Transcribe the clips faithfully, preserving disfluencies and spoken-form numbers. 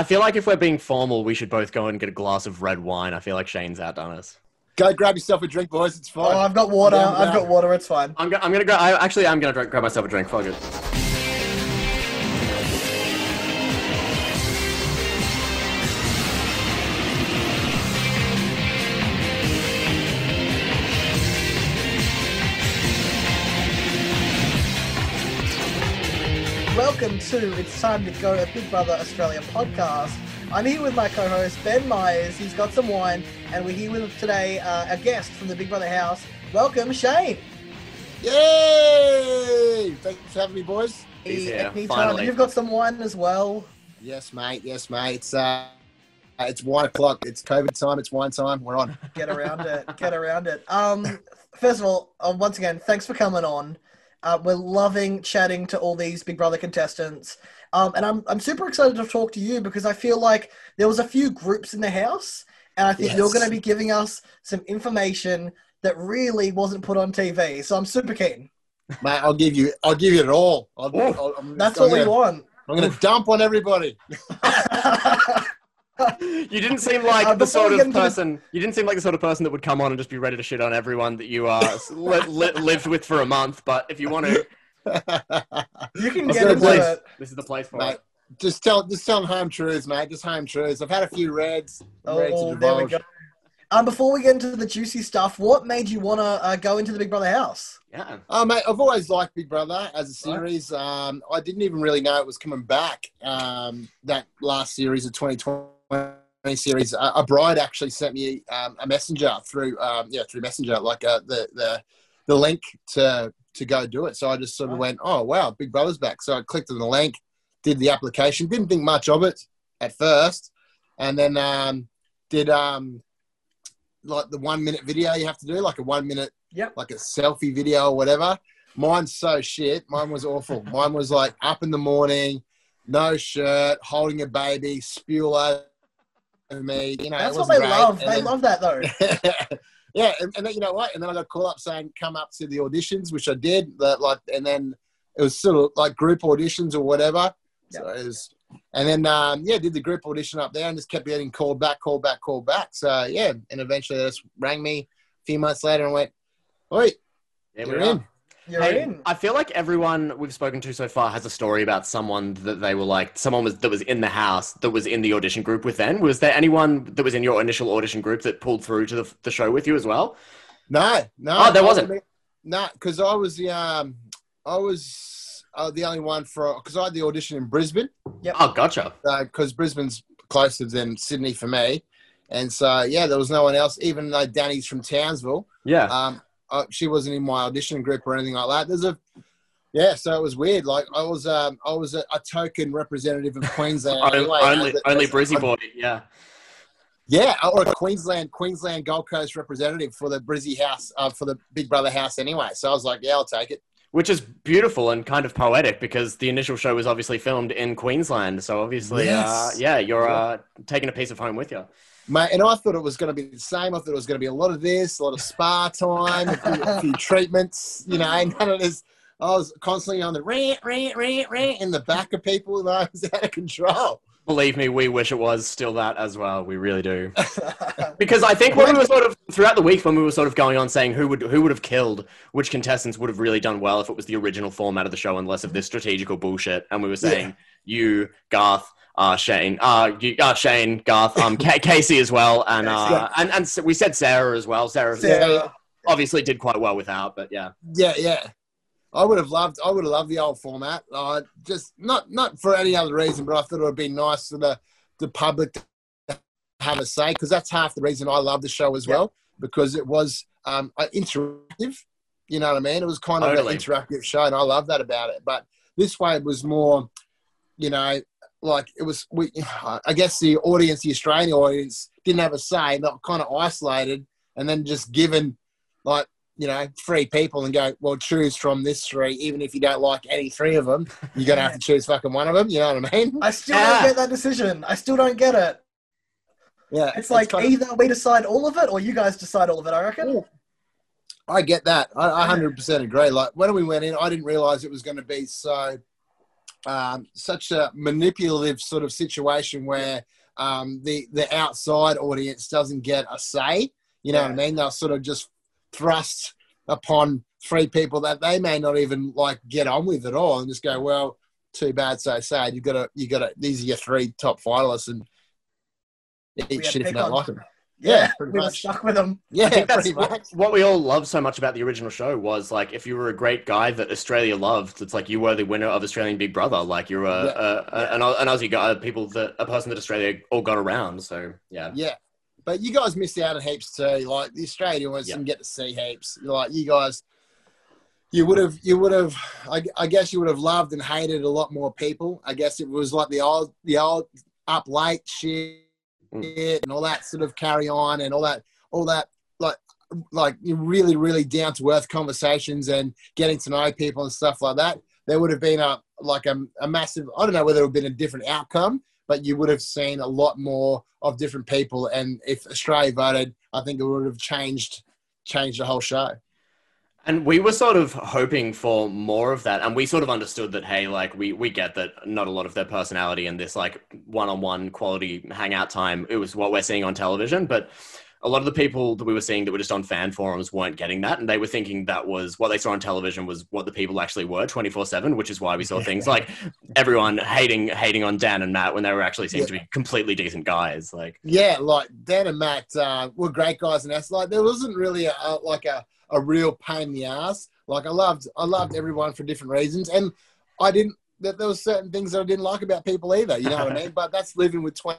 I feel like if we're being formal, we should both go and get a glass of red wine. I feel like Shane's outdone us. Go grab yourself a drink, boys. It's fine. Oh, I've got water. Yeah, I've got water. It's fine. I'm, go- I'm going to go. I actually, I'm going to grab myself a drink. Fuck it. Welcome to It's Time to Go to Big Brother Australia podcast. I'm here with my co-host Ben Myers. He's got some wine, and we're here with today uh, a guest from the Big Brother house. Welcome, Shane. Yay! Thanks for having me, boys. He's here, finally. You've got some wine as well. Yes, mate. Yes, mate. It's uh, it's wine o'clock. It's COVID time. It's wine time. We're on. Get around it. Get around it. Um, first of all, uh, once again, thanks for coming on. Uh, we're loving chatting to all these Big Brother contestants. Um, and I'm I'm super excited to talk to you because I feel like there was a few groups in the house, and I think yes. you're going to be giving us some information that really wasn't put on T V. So I'm super keen. Mate, I'll give you I'll give you it all. I'll, I'll, I'm, That's I'm what gonna, we want. I'm going to dump on everybody. You didn't seem like uh, the sort of person. The... You didn't seem like the sort of person that would come on and just be ready to shit on everyone that you uh, li- li- lived with for a month. But if you want to, you can get into place. It. This is the place for mate, it. Just tell, just tell them home truths, mate. Just home truths. I've had a few reds. Oh, reds oh there we go. Um, before we get into the juicy stuff, what made you want to uh, go into the Big Brother house? Yeah. Oh, mate, I've always liked Big Brother as a series. Right. Um, I didn't even really know it was coming back. Um, that last series of twenty twenty. Series, uh, a bride actually sent me um, a messenger through, um, yeah, through messenger, like uh, the the the link to to go do it. So I just sort of went, oh wow, Big Brother's back. So I clicked on the link, did the application, didn't think much of it at first, and then um, did um, like the one minute video you have to do, like a one minute, yep. like a selfie video or whatever. Mine's so shit. Mine was awful. Mine was like up in the morning, no shirt, holding a baby, spew over. Me, you know, that's what they great. love. And they then, love that though. yeah, and, and then, you know what? And then I got a call up saying, "Come up to the auditions," which I did. But like, and then it was sort of like group auditions or whatever. Yep. So it was, and then um, yeah, did the group audition up there and just kept getting called back, called back, called back. So yeah, and eventually they just rang me a few months later and went, "Oi, yeah, you're in." You're hey, in. I feel like everyone we've spoken to so far has a story about someone that they were like, someone was that was in the house that was in the audition group with them. Was there anyone that was in your initial audition group that pulled through to the, the show with you as well? No, no. Oh, there wasn't. I mean, no, because I was the um, I was uh, the only one for because I had the audition in Brisbane. Yeah. Oh, gotcha. Because uh, Brisbane's closer than Sydney for me, and so yeah, there was no one else. Even though Danny's from Townsville. Yeah. Um, Uh, she wasn't in my audition group or anything like that. There's a, yeah. So it was weird. Like I was, um, I was a, a token representative of Queensland. only, only, only Brizzy boy. Yeah. Yeah. Or a Queensland, Queensland Gold Coast representative for the Brizzy house, uh, for the Big Brother house anyway. So I was like, yeah, I'll take it. Which is beautiful and kind of poetic because the initial show was obviously filmed in Queensland. So obviously, yes. uh, yeah, you're uh, taking a piece of home with you. Mate, and I thought it was going to be the same. I thought it was going to be a lot of this, a lot of spa time, a, few, a few treatments, you know, and none of this. I was constantly on the rant, rant, rant, rant in the back of people, and I was out of control. Believe me, we wish it was still that as well. We really do. Because I think when we were sort of, throughout the week, when we were sort of going on saying who would who would have killed, which contestants would have really done well if it was the original format of the show and less of this strategical bullshit. And we were saying, yeah. you, Garth, Uh, Shane, uh, you, uh, Shane, Garth, um, K- Casey as well, and uh, and and we said Sarah as well. Sarah, Sarah obviously did quite well without, but yeah, yeah, yeah. I would have loved, I would have loved the old format. Uh, just not not for any other reason, but I thought it would be nice for the the public to have a say because that's half the reason I love the show as well yeah. because it was um interactive. You know what I mean? It was kind of totally. an interactive show, and I love that about it. But this way, it was more, you know. Like it was, we, I guess the audience, the Australian audience didn't have a say, not kind of isolated and then just given like, you know, three people and go, well, choose from this three, even if you don't like any three of them, you're going to have to choose fucking one of them. You know what I mean? I still ah. don't get that decision. I still don't get it. Yeah. It's like it's kind of, either we decide all of it or you guys decide all of it, I reckon. Yeah. I get that. I, I one hundred percent agree. Like when we went in, I didn't realize it was going to be so um, such a manipulative sort of situation where um, the, the outside audience doesn't get a say. You know yeah. what I mean? They'll sort of just thrust upon three people that they may not even like get on with at all and just go, well, too bad, so sad. You've got to, you got to, these are your three top finalists and eat shit if you don't like them. Yeah, yeah, pretty we much. Were stuck with them. Yeah, I think that's what, what we all love so much about the original show was, like, if you were a great guy that Australia loved, it's like you were the winner of Australian Big Brother. Like, you're a, yeah. a, a an, an Aussie guy, people that a person that Australia all got around. So yeah, yeah. But you guys missed out on heaps too. Like the Australian ones yeah. didn't get to see heaps. Like you guys, you would have, you would have. I, I guess you would have loved and hated a lot more people. I guess it was like the old, the old up late shit. It and all that sort of carry on and all that, all that like, like really, really down to earth conversations and getting to know people and stuff like that. There would have been a, like a, a massive, I don't know whether it would have been a different outcome, but you would have seen a lot more of different people. And if Australia voted, I think it would have changed, changed the whole show. And we were sort of hoping for more of that. And we sort of understood that, hey, like we, we get that not a lot of their personality and this like one-on-one quality hangout time, it was what we're seeing on television. But a lot of the people that we were seeing that were just on fan forums weren't getting that. And they were thinking that was what they saw on television was what the people actually were twenty-four seven, which is why we saw things like everyone hating, hating on Dan and Matt when they were actually seemed yeah. to be completely decent guys. Like, yeah, like Dan and Matt uh, were great guys. And that's like, there wasn't really a, a, like a, a real pain in the ass. Like I loved, I loved everyone for different reasons. And I didn't, that there were certain things that I didn't like about people either. You know what I mean? But that's living with twenty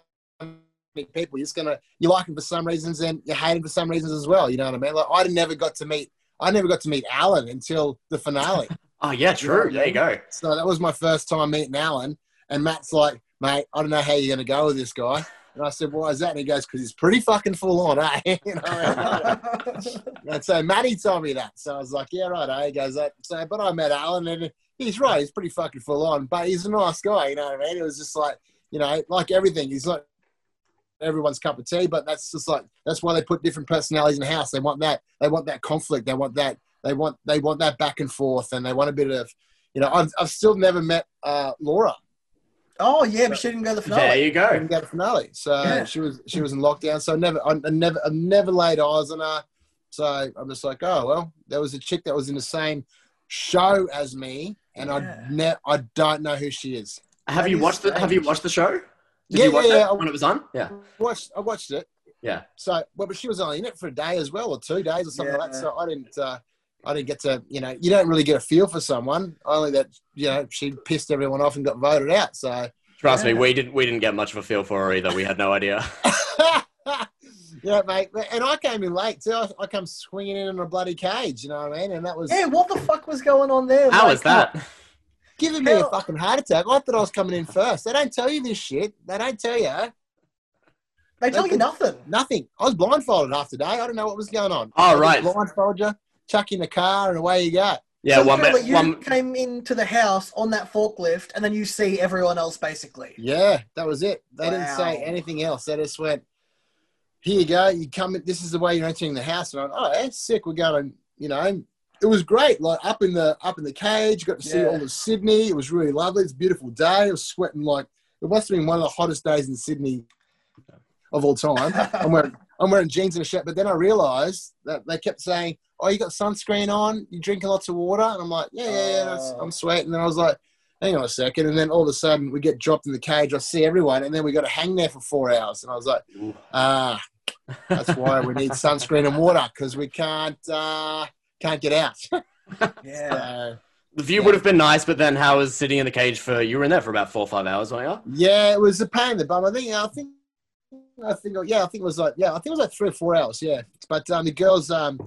people. You're just going to, you like them for some reasons and you hate them for some reasons as well. You know what I mean? Like I never got to meet, I never got to meet Alan until the finale. Oh yeah, true. You know I mean? There you go. So that was my first time meeting Alan, and Matt's like, mate, I don't know how you're going to go with this guy. And I said, why is that? And he goes, because he's pretty fucking full on, eh? You know? And so Maddie told me that. So I was like, yeah, right, eh? He goes, so, but I met Alan and he's right. He's pretty fucking full on, but he's a nice guy. You know what I mean? It was just like, you know, like everything. He's like everyone's cup of tea, but that's just like, that's why they put different personalities in the house. They want that. They want that conflict. They want that. They want, they want that back and forth. And they want a bit of, you know, I've, I've still never met uh, Laura. Oh yeah, but she didn't go to the finale. There you go. She didn't go to the finale, so yeah. she was she was in lockdown. So I never, I never, I never laid eyes on her. So I'm just like, oh well, there was a chick that was in the same show as me, and yeah. I ne- I don't know who she is. Have that you is watched strange. the Have you watched the show? Did yeah, you watch yeah, it yeah. when it was on? Yeah, watched. I watched it. Yeah. So, well, but she was only in it for a day as well, or two days, or something yeah. like that. So I didn't. Uh, I didn't get to, you know, you don't really get a feel for someone. Only that, you know, she pissed everyone off and got voted out. So trust yeah. me, we didn't, we didn't get much of a feel for her either. We had no idea. Yeah, mate. And I came in late too. I, I come swinging in in a bloody cage. You know what I mean? And that was yeah. What the fuck was going on there? How like, was that? Giving me Hell... a fucking heart attack. I thought I was coming in first. They don't tell you this shit. They don't tell you. They, they tell you nothing. Nothing. I was blindfolded after day. I don't know what was going on. Oh I right. Blindfolded you. Chuck in the car and away you go. Yeah, so one minute. You one... came into the house on that forklift and then you see everyone else basically. Yeah, that was it. They wow. didn't say anything else. They just went, here you go. You come. This is the way you're entering the house. And I'm oh, that's sick. We're going, you know, it was great. Like up in the, up in the cage, got to see yeah. all of Sydney. It was really lovely. It's a beautiful day. I was sweating like, it must have been one of the hottest days in Sydney of all time. I'm wearing, I'm wearing jeans and a shirt. But then I realized that they kept saying, oh, you got sunscreen on, you're drinking lots of water. And I'm like, yeah, yeah, yeah, I'm sweating. And then I was like, hang on a second. And then all of a sudden we get dropped in the cage. I see everyone. And then we got to hang there for four hours. And I was like, ah, that's why we need sunscreen and water because we can't, uh, can't get out. Yeah. So, the view yeah. would have been nice, but then how was sitting in the cage for, you were in there for about four or five hours, weren't you? Yeah, it was a pain in the bum. I think, I think, I think, yeah, I think it was like, yeah, I think it was like three or four hours. Yeah. But um, the girls, um,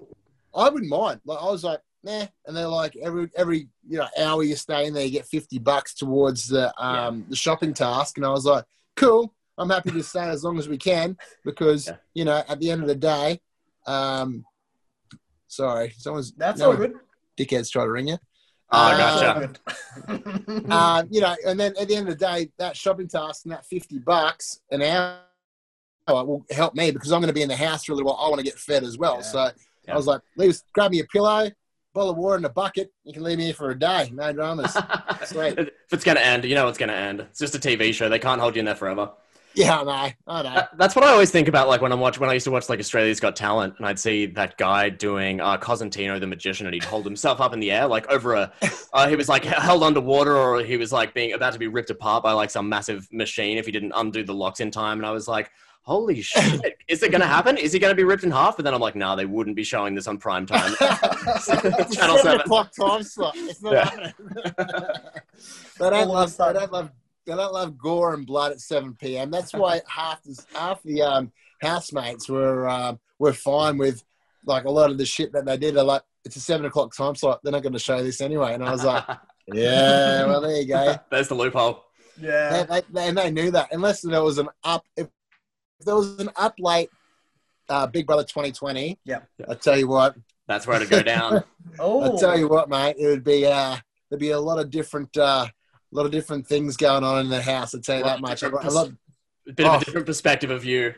I wouldn't mind. Like I was like, nah. And they're like, every every you know hour you stay in there, you get fifty bucks towards the um yeah. the shopping task. And I was like, cool. I'm happy to stay as long as we can because yeah. you know at the end of the day, um, sorry, someone's that's no all good. Dickheads try to ring you. Oh, uh, gotcha. uh, you know, and then at the end of the day, that shopping task and that fifty bucks an hour will help me because I'm going to be in the house for a little while. I want to get fed as well, yeah. so. Yeah. I was like, leave us, grab me a pillow, bottle of water in a bucket. You can leave me here for a day. No dramas. Sweet. If it's going to end, you know it's going to end. It's just a T V show. They can't hold you in there forever. Yeah, I know. I know. That's what I always think about, like, when I'm watch when I used to watch, like, Australia's Got Talent, and I'd see that guy doing uh, Cosentino the magician, and he'd hold himself up in the air, like, over a... Uh, he was, like, held underwater, or he was, like, being about to be ripped apart by, like, some massive machine if he didn't undo the locks in time, and I was like, holy shit, is it going to happen? Is he going to be ripped in half? And then I'm like, nah, they wouldn't be showing this on prime time. Channel seven. O'clock time slot. It's not yeah. happening. They don't love... They don't love... They don't love gore and blood at seven p m. That's why half this, half the um, housemates were um, were fine with, like, a lot of the shit that they did. They're like, it's a seven o'clock time slot. They're not going to show this anyway. And I was like, yeah, well, there you go. There's the loophole. Yeah, they, they, and they knew that. Unless there was an up, if, if there was an up late uh, Big Brother twenty twenty. Yeah, I tell you what, that's where to go down. Oh, I tell you what, mate, it would be uh, there'd be a lot of different. Uh, A lot of different things going on in the house, I'd say that much. I love a bit of a different perspective of you.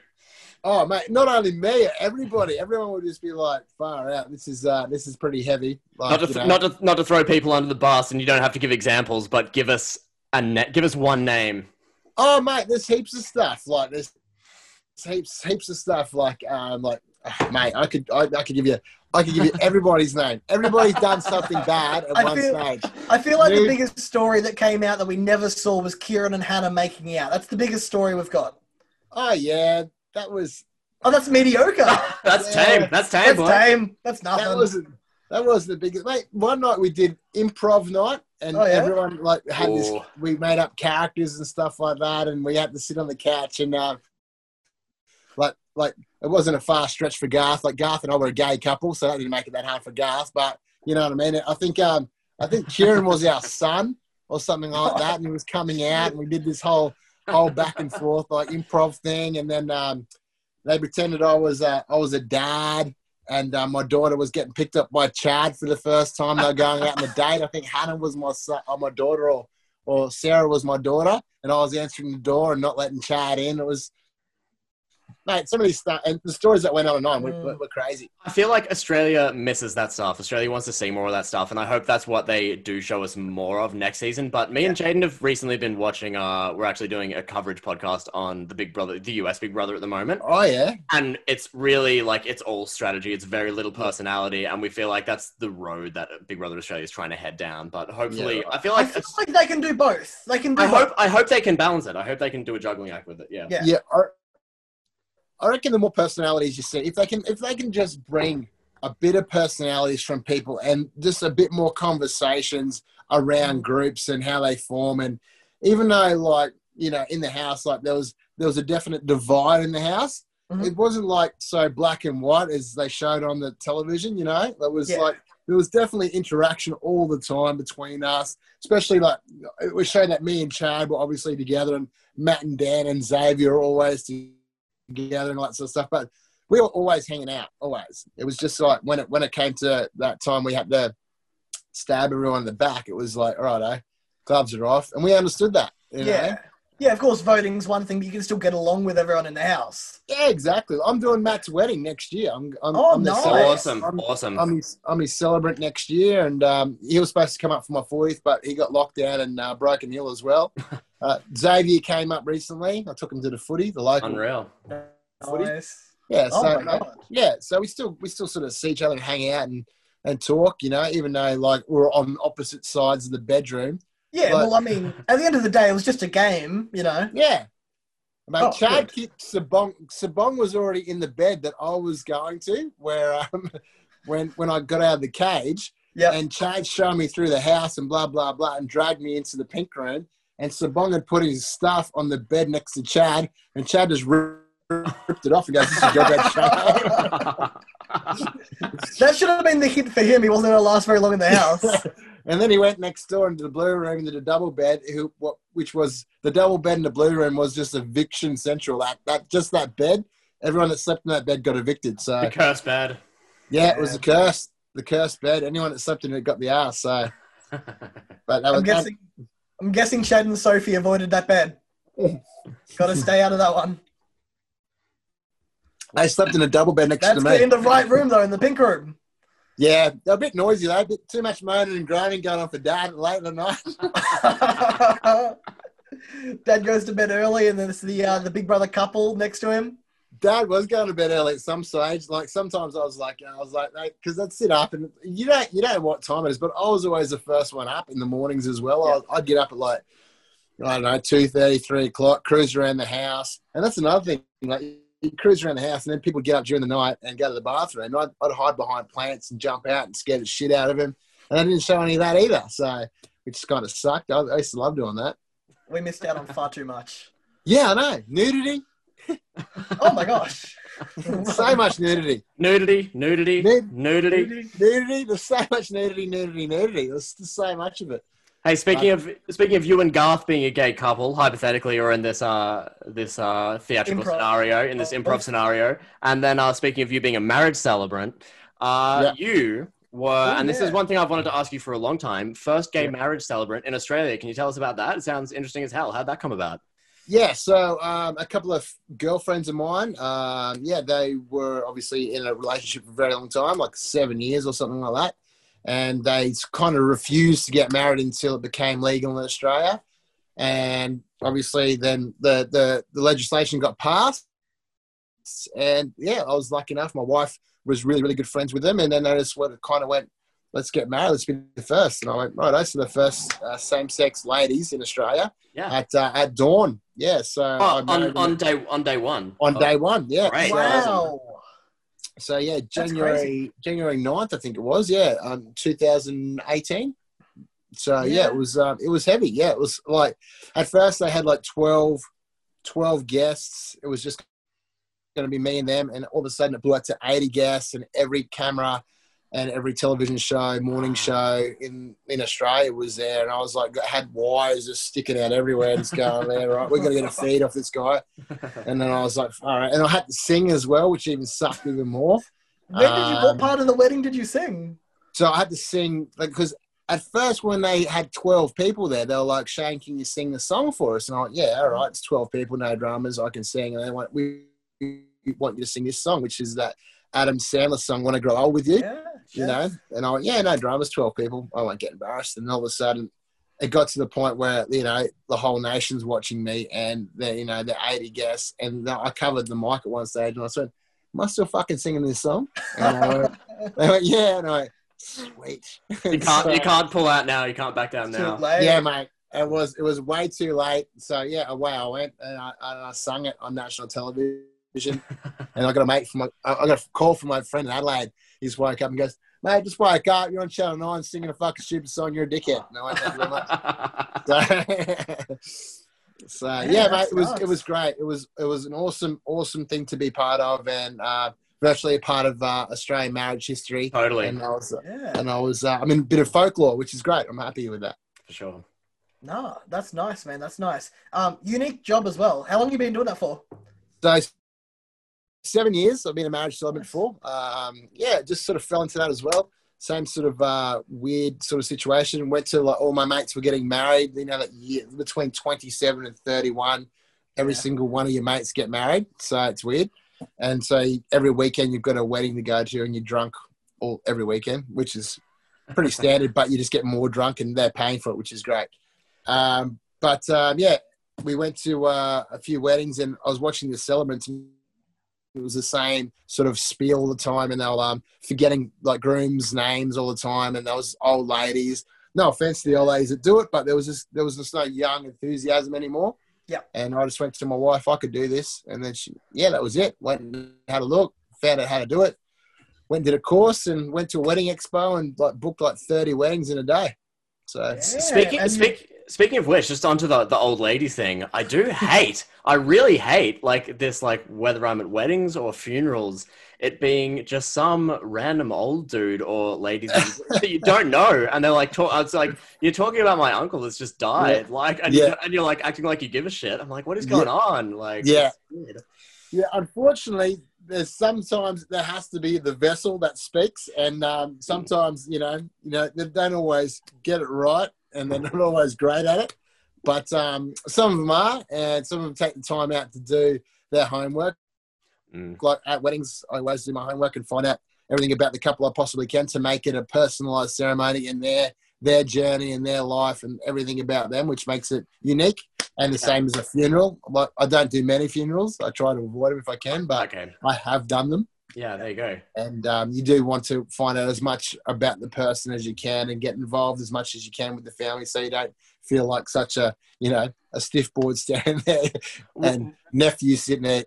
Oh, mate, not only me, everybody. Everyone would just be like, far out. This is uh, this is pretty heavy. Like, not, to th- not, to, not to throw people under the bus, and you don't have to give examples, but give us a ne- give us one name. Oh, mate, there's heaps of stuff. Like, there's heaps heaps of stuff. Like, um, like, oh, mate, I could I, I could give you I could give you everybody's name. Everybody's done something bad at I one feel, stage. I feel like Dude. the biggest story that came out that we never saw was Kieran and Hannah making out. That's the biggest story we've got. Oh, yeah. That was... Oh, that's mediocre. that's yeah. tame. That's tame, That's boy. tame. That's nothing. That wasn't, that wasn't the biggest... Mate, one night we did improv night, and oh, yeah? everyone like had Ooh. this... We made up characters and stuff like that, and we had to sit on the couch and... Uh, like like... It wasn't a far stretch for Garth. Like, Garth and I were a gay couple, so that didn't make it that hard for Garth. But you know what I mean? I think um, I think Kieran was our son or something like that, and he was coming out, and we did this whole whole back and forth like improv thing. And then um, they pretended I was uh, I was a dad, and uh, my daughter was getting picked up by Chad for the first time. They were going out on a date. I think Hannah was my son, or my daughter, or or Sarah was my daughter, and I was answering the door and not letting Chad in. It was. Mate, some of these stuff and the stories that went on and on were, were, were crazy. I feel like Australia misses that stuff. Australia wants to see more of that stuff, and I hope that's what they do show us more of next season. But me yeah. and Jaden have recently been watching. Uh, we're actually doing a coverage podcast on the Big Brother, the U S Big Brother at the moment. Oh yeah, and it's really like it's all strategy. It's very little personality, and we feel like that's the road that Big Brother Australia is trying to head down. But hopefully, yeah, right. I feel like I feel like they can do both. They can. Do I both. hope. I hope they can balance it. I hope they can do a juggling act with it. Yeah. Yeah. yeah I- I reckon the more personalities you see, if they can, if they can just bring a bit of personalities from people and just a bit more conversations around groups and how they form. And even though, like, you know, in the house, like there was, there was a definite divide in the house. Mm-hmm. It wasn't like so black and white as they showed on the television, you know, it was yeah. like, there was definitely interaction all the time between us, especially like it was shown that me and Chad were obviously together, and Matt and Dan and Xavier are always together. together and all that sort of stuff, but we were always hanging out, always. It was just like when it when it came to that time we had to stab everyone in the back, it was like, all right, eh, gloves are off. And we understood that. You yeah. know? Yeah, of course, voting's one thing, but you can still get along with everyone in the house. Yeah, exactly. I'm doing Matt's wedding next year. I'm, I'm, oh, I'm nice. Awesome, I'm, awesome. I'm his, I'm his celebrant next year, and um, he was supposed to come up for my fortieth, but he got locked down in uh, Broken Hill as well. Uh, Xavier came up recently. I took him to the footy, the local. Unreal. Footy. Nice. Yeah. So oh my God. yeah, so we still we still sort of see each other and hang out and, and talk, you know, even though like we're on opposite sides of the bedroom. Yeah. But, well, I mean, at the end of the day, it was just a game, you know. Yeah. Mate, oh, Chad kicked Sabong. Sabong was already in the bed that I was going to, where um, when when I got out of the cage. Yeah. And Chad showed me through the house and blah blah blah and dragged me into the pink room. And Sabong had put his stuff on the bed next to Chad, and Chad just ripped it off and goes, "This is your bed, Chad." That should have been the hit for him. He wasn't going to last very long in the house. And then he went next door into the blue room into the double bed, who, what, which was the double bed in the blue room was just eviction central. That that just that bed, everyone that slept in that bed got evicted. So the cursed bed. Yeah, yeah, it was the curse, the cursed bed. Anyone that slept in it got the ass. So, but that was. I'm guessing- that, I'm guessing Chad and Sophie avoided that bed. Got to stay out of that one. They slept in a double bed next That's to me. That's in the right room, though, in the pink room. Yeah, they're a bit noisy though. A bit too much moaning and groaning going on for Dad late at night. Dad goes to bed early, and then it's the uh, the big brother couple next to him. Dad was going to bed early at some stage. Like sometimes I was like, I was like, because I'd sit up, and you don't you don't know what time it is, but I was always the first one up in the mornings as well. Yeah. I, I'd get up at like I don't know two thirty, three o'clock, cruise around the house, and that's another thing. Like you cruise around the house, and then people get up during the night and go to the bathroom. I'd, I'd hide behind plants and jump out and scare the shit out of him, and I didn't show any of that either. So it just kind of sucked. I, I used to love doing that. We missed out on far too much. Yeah, I know. Nudity. Oh, my gosh. So much nudity. Nudity, nudity, Nud- nudity. Nudity. Nudity. There's so much nudity, nudity, nudity. There's so much of it. Hey, speaking um, of speaking of you and Garth being a gay couple, hypothetically, or in this uh, this uh, theatrical improv. scenario, in this improv scenario, and then uh, speaking of you being a marriage celebrant, uh, yeah. you... Were, oh, and this yeah. is one thing I've wanted to ask you for a long time. First gay yeah. marriage celebrant in Australia. Can you tell us about that? It sounds interesting as hell. How'd that come about? Yeah, so um, a couple of girlfriends of mine, um, yeah, they were obviously in a relationship for a very long time, like seven years or something like that. And they kind of refused to get married until it became legal in Australia. And obviously then the, the, the legislation got passed. And yeah, I was lucky enough. My wife was really, really good friends with them. And then they just kind of went, let's get married. Let's be the first. And I went, right, those are the first uh, same-sex ladies in Australia yeah. at uh, at dawn. Yeah, so... Oh, on, on, day, on day one? On oh. day one, yeah. Great. Wow. So, so yeah, January January ninth, I think it was, yeah, um, two thousand eighteen. So, yeah, yeah it was um, it was heavy. Yeah, it was like... At first, they had like twelve, twelve guests. It was just... going to be me and them, and all of a sudden it blew up to eighty guests, and every camera and every television show, morning show in in Australia was there, and I was like, had wires just sticking out everywhere, just going there, right, we're going to get a feed off this guy, and then I was like, all right, and I had to sing as well, which even sucked even more. When um, did you, what part of the wedding did you sing? So I had to sing, like, because at first when they had twelve people there, they were like, Shane, can you sing the song for us? And I went, yeah, all right, it's twelve people, no dramas, I can sing, and they went, we we want you to sing this song, which is that Adam Sandler song, When I Grow Old With You, yeah, you yes. know? And I went, yeah, no dramas, twelve people. I won't get embarrassed. And all of a sudden it got to the point where, you know, the whole nation's watching me, and they, you know, the eighty guests, and I covered the mic at one stage, and I said, am I still fucking singing this song? And I went, they went, yeah. And I went, sweet. You can't, so, you can't pull out now. You can't back down now. Yeah, mate. It was, it was way too late. So yeah, away I went, and I, and I sung it on national television. And I got a mate from my, I got a call from my friend in Adelaide. He's woke up and goes, mate, just wake up. You're on Channel nine singing a fucking stupid song. You're a dickhead. No, I thank you very much. So, so yeah, yeah mate, it was nice. It was great. It was it was an awesome awesome thing to be part of, and uh, virtually a part of uh, Australian marriage history. Totally. And I was, uh, yeah. and I was, uh, I mean, a bit of folklore, which is great. I'm happy with that for sure. No, that's nice, man. That's nice. Um, unique job as well. How long have you been doing that for? So. Seven years I've been a marriage celebrant for. Um, yeah, just sort of fell into that as well. Same sort of uh, weird sort of situation. Went to like all my mates were getting married. You know, that year between twenty-seven and thirty-one, every yeah. single one of your mates get married. So it's weird. And so every weekend you've got a wedding to go to, and you're drunk all every weekend, which is pretty standard. But you just get more drunk, and they're paying for it, which is great. Um, but um, yeah, we went to uh, a few weddings, and I was watching the celebrants. It was the same sort of spiel all the time, and they were um, forgetting like grooms' names all the time, and those old ladies. No offense to the old ladies that do it, but there was just there was just no young enthusiasm anymore. Yeah. And I just went to my wife, I could do this, and then she, yeah, that was it. Went and had a look, found out how to do it, went and did a course, and went to a wedding expo, and like booked like thirty weddings in a day. So yeah, speaking and- speaking. Speaking of which, just onto the, the old lady thing, I do hate, I really hate, like, this, like, whether I'm at weddings or funerals, it being just some random old dude or ladies that you don't know, and they're, like, talk, it's like, you're talking about my uncle that's just died, yeah. like, and, yeah. you, and you're, like, acting like you give a shit. I'm like, what is going yeah. on? Like, yeah. yeah, unfortunately, there's sometimes there has to be the vessel that speaks, and um, sometimes, you know, you know, they don't always get it right. And they're not always great at it, but um, some of them are, and some of them take the time out to do their homework. Mm. Like at weddings, I always do my homework and find out everything about the couple I possibly can to make it a personalised ceremony in their their journey and their life and everything about them, which makes it unique. And the same as a funeral. Like, I don't do many funerals. I try to avoid them if I can, but okay. I have done them. Yeah, there you go. And um, you do want to find out as much about the person as you can and get involved as much as you can with the family, so you don't feel like such a, you know, a stiff board standing there and nephew sitting there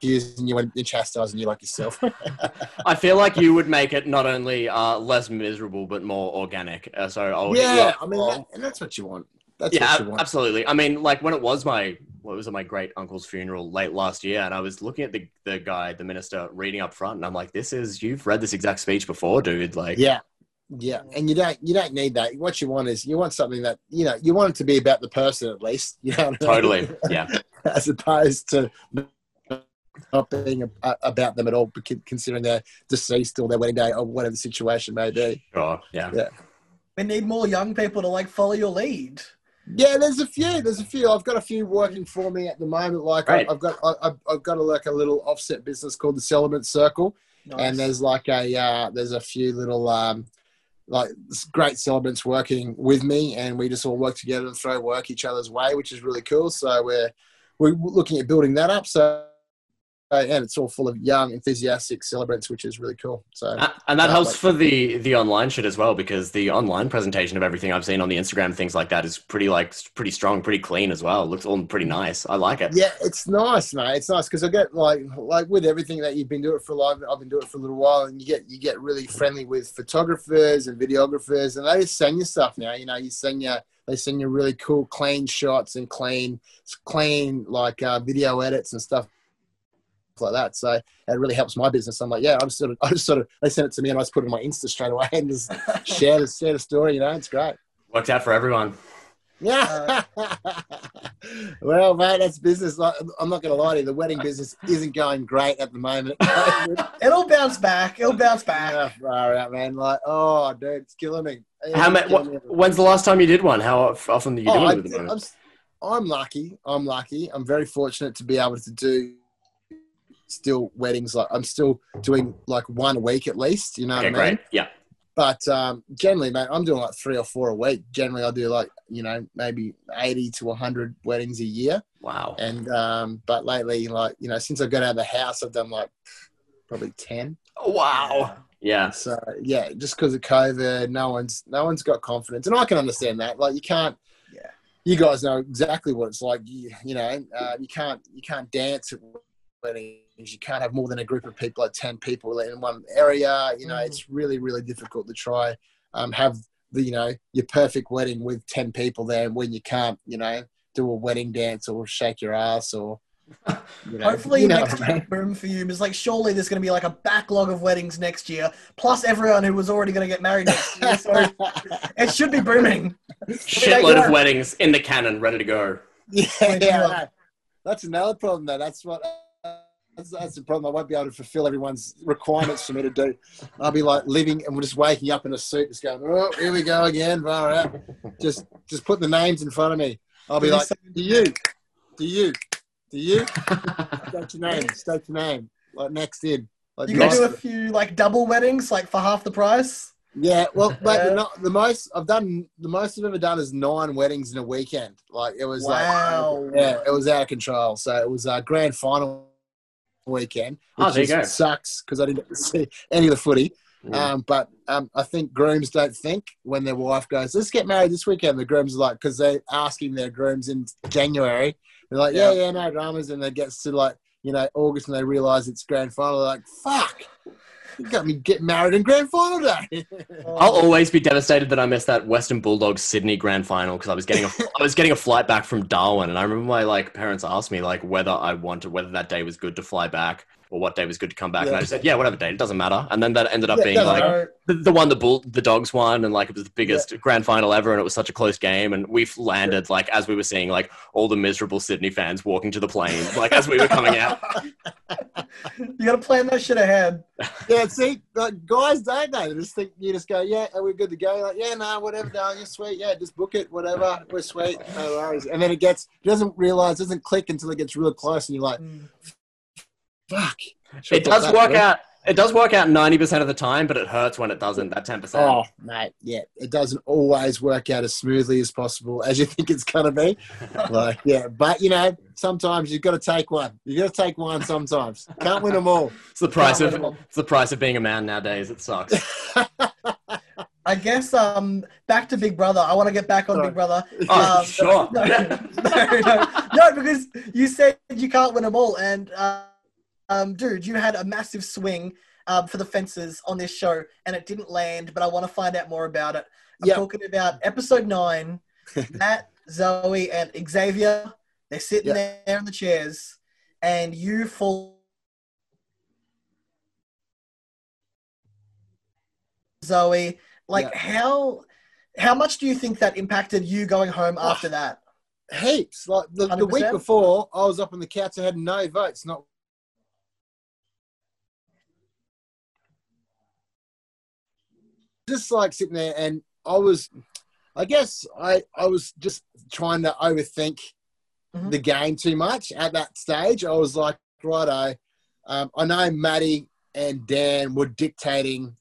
accusing you and chastising you like yourself. I feel like you would make it not only uh, less miserable, but more organic. Uh, so I'll Yeah, I mean, that, and that's what you want. That's yeah, absolutely. I mean, like when it was my, what was it, my great uncle's funeral late last year, and I was looking at the, the guy, the minister, reading up front, and I'm like, this is, you've read this exact speech before, dude. Like, yeah, yeah. And you don't, you don't need that. What you want is, you want something that, you know, you want it to be about the person at least. You know what I mean? Totally. Yeah. As opposed to not being about them at all, considering they're deceased or their wedding day or whatever the situation may be. Sure. Yeah. Yeah. We need more young people to like follow your lead. Yeah, there's a few. There's a few. I've got a few working for me at the moment. Like I, I've got, I, I've got a, like a little offset business called the Celebrant Circle, nice. And there's like a, uh, there's a few little, um, like great celebrants working with me, and we just all work together and throw work each other's way, which is really cool. So we're we're looking at building that up. So. Uh, and it's all full of young, enthusiastic celebrants, which is really cool. So, uh, and that uh, helps like, for the the online shit as well, because the online presentation of everything I've seen on the Instagram, things like that, is pretty like pretty strong, pretty clean as well. It looks all pretty nice. I like it. Yeah, it's nice, mate. It's nice because I get like like with everything that you've been doing for a while, I've been doing it for a little while, and you get you get really friendly with photographers and videographers, and they just send you stuff now. You know, you send your They send you really cool, clean shots and clean clean like uh, video edits and stuff like that, so it really helps my business. I'm like, yeah, I'm sort of, I just sort of, they sent it to me and I just put it in my Insta straight away and just share the share the story. You know, it's great. Worked out for everyone. Yeah. Uh, well, mate, that's business. I'm not going to lie to you. The wedding business isn't going great at the moment. It'll bounce back. It'll bounce back. Yeah, all right, man. Like, oh, dude, it's killing me. It's How many? Wh- when's the last time you did one? How often do you oh, do it? I'm, I'm lucky. I'm lucky. I'm very fortunate to be able to do. Still weddings, like I'm still doing like one a week at least, you know okay, what I mean? Great. Yeah. But um, generally, mate, I'm doing like three or four a week. Generally, I do like, you know, maybe eighty to one hundred weddings a year. Wow. And, um, but lately, like, you know, since I've got out of the house, I've done like probably ten. Oh, wow. Yeah. So yeah, just because of COVID, no one's, no one's got confidence. And I can understand that. Like you can't, yeah, you guys know exactly what it's like. You, you know, uh, you can't, you can't dance at weddings. You can't have more than a group of people, like ten people in one area. You know, it's really, really difficult to try um, have the, you know, your perfect wedding with ten people there when you can't, you know, do a wedding dance or shake your ass or, you know. Hopefully you know next year, room for you is like, surely there's going to be like a backlog of weddings next year, plus everyone who was already going to get married next year. So it should be booming. Shitload of weddings in the canon, ready to go. Yeah, yeah. That's another problem though. That's what... That's, that's the problem. I won't be able to fulfill everyone's requirements for me to do. I'll be like living and we're just waking up in a suit, just going, oh, here we go again. All right. Just, just put the names in front of me. I'll be like, do you, do you, do you? State your name, state your name. Like next in. Like, you can do a few like double weddings, like for half the price. Yeah, well, like yeah. The, the most I've done, the most I've ever done is nine weddings in a weekend. Like it was wow. like, yeah, it was out of control. So it was a grand final weekend, which oh, there you go. Sucks because I didn't get to see any of the footy. Yeah. Um, but um, I think grooms don't think when their wife goes, let's get married this weekend. The grooms are like, because they're asking their grooms in January. They're like, yeah, yeah, yeah no dramas. And they get to like, you know, August and they realize it's grand final. They're like, fuck, you got me getting married in grand final day. I'll always be devastated that I missed that Western Bulldogs Sydney grand final because I was getting a, I was getting a flight back from Darwin, and I remember my like parents asked me like whether I wanted whether that day was good to fly back or what day was good to come back, yeah. And I just said yeah, whatever day, it doesn't matter. And then that ended up yeah, being like the, the one the bull the dogs won, and like it was the biggest yeah. grand final ever, and it was such a close game. And we've landed yeah. like as we were seeing like all the miserable Sydney fans walking to the plane, like as we were coming out. You got to plan that shit ahead. Yeah, see, like, guys don't know. They just think you just go, yeah, are we good to go? Like, yeah, no, nah, whatever, darling, you're sweet. Yeah, just book it, whatever. We're sweet. No worries. And then it gets, it doesn't realize, doesn't click until it gets real close, and you're like, mm. fuck. It does work out. It does work out ninety percent of the time, but it hurts when it doesn't, that ten percent. Oh, mate, yeah. It doesn't always work out as smoothly as possible as you think it's going to be. Like, yeah, but, you know, sometimes you've got to take one. You've got to take one sometimes. Can't win them all. It's the price, of, it's the price of being a man nowadays. It sucks. I guess um, back to Big Brother. I want to get back on Sorry. Big Brother. Oh, um, sure. No, no, no, no, because you said you can't win them all, and... Uh, Um, dude, you had a massive swing um, for the fences on this show, and it didn't land, but I want to find out more about it. I'm yep. talking about episode nine, Matt, Zoe, and Xavier. They're sitting yep. there in the chairs, and you fall. Zoe, like yep. how, how much do you think that impacted you going home oh, after that? Heaps. Like the, the week before, I was up on the couch. I had no votes, not just like sitting there, and I was, I guess I, I was just trying to overthink mm-hmm. the game too much at that stage. I was like, righto, um, I know Maddie and Dan were dictating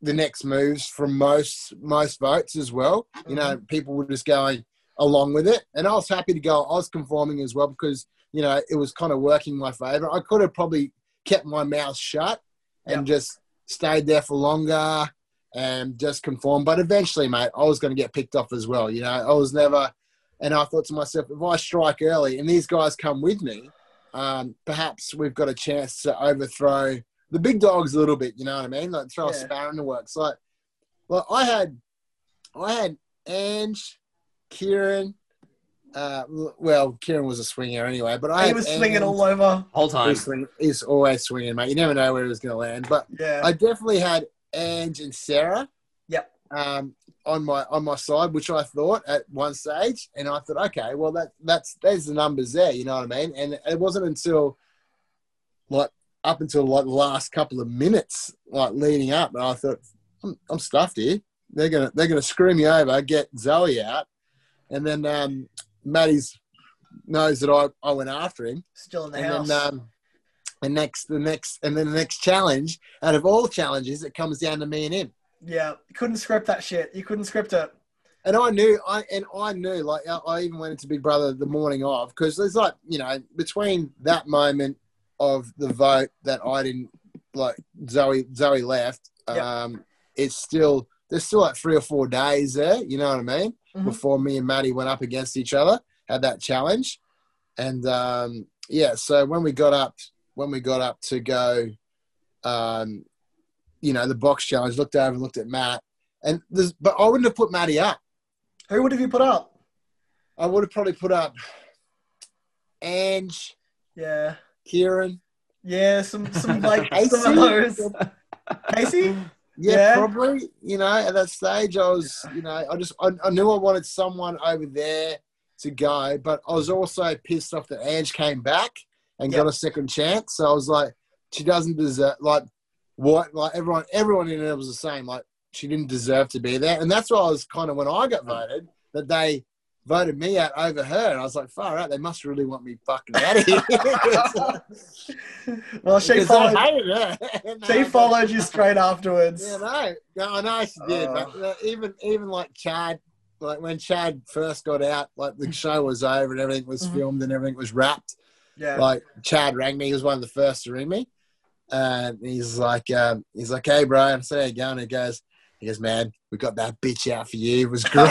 the next moves from most, most votes as well. Mm-hmm. You know, people were just going along with it. And I was happy to go. I was conforming as well because, you know, it was kind of working in my favor. I could have probably kept my mouth shut and yep. just stayed there for longer. And just conform. But eventually, mate, I was going to get picked off as well. You know, I was never, and I thought to myself, if I strike early and these guys come with me, um, perhaps we've got a chance to overthrow the big dogs a little bit. You know what I mean? Like throw yeah. a spanner in the works. Like, well, I had, I had Ange, Kieran. Uh, well, Kieran was a swinger anyway, but I he was swinging all over whole time. He's, swing, he's always swinging, mate. You never know where he was going to land. But yeah. I definitely had Ange and Sarah, yep, um, on my on my side, which I thought at one stage, and I thought, okay, well that that's there's the numbers there, you know what I mean? And it wasn't until like up until like the last couple of minutes, like leading up, and I thought, I'm, I'm stuffed here. They're gonna they're gonna screw me over, get Zoe out, and then um, Maddie's knows that I, I went after him, still in the and house. Then, um, The next, the next, and then the next challenge. Out of all challenges, it comes down to me and him. Yeah, you couldn't script that shit. You couldn't script it. And I knew, I and I knew. Like I, I even went into Big Brother the morning of because there's like you know between that moment of the vote that I didn't like Zoe. Zoe left. Yep. Um, it's still there's still like three or four days there. You know what I mean? Mm-hmm. Before me and Maddie went up against each other, had that challenge, and um, yeah. So when we got up. when we got up to go, um, you know, the box challenge, looked over and looked at Matt. And there's, but I wouldn't have put Matty up. Who would have you put up? I would have probably put up Ange. Yeah. Kieran. Yeah, some, some like, some of those. Casey? Yeah, yeah, probably. You know, at that stage, I was, you know, I just, I, I knew I wanted someone over there to go, but I was also pissed off that Ange came back. And yep. got a second chance. So I was like, she doesn't deserve, like, what, like, everyone, everyone in it was the same. Like, she didn't deserve to be there. And that's why I was kind of, when I got voted, that they voted me out over her. And I was like, far out, they must really want me fucking out of here. Well, she followed, I hated her. no, she followed you straight afterwards. Yeah, no. No, I know she did. Oh. But uh, even, even like Chad, like, when Chad first got out, like, the show was over and everything was mm-hmm. filmed and everything was wrapped. Yeah. Like Chad rang me. He was one of the first to ring me. And he's like, um, he's like, hey, bro. And I said, how you going? He goes, he goes, man, we got that bitch out for you. It was great.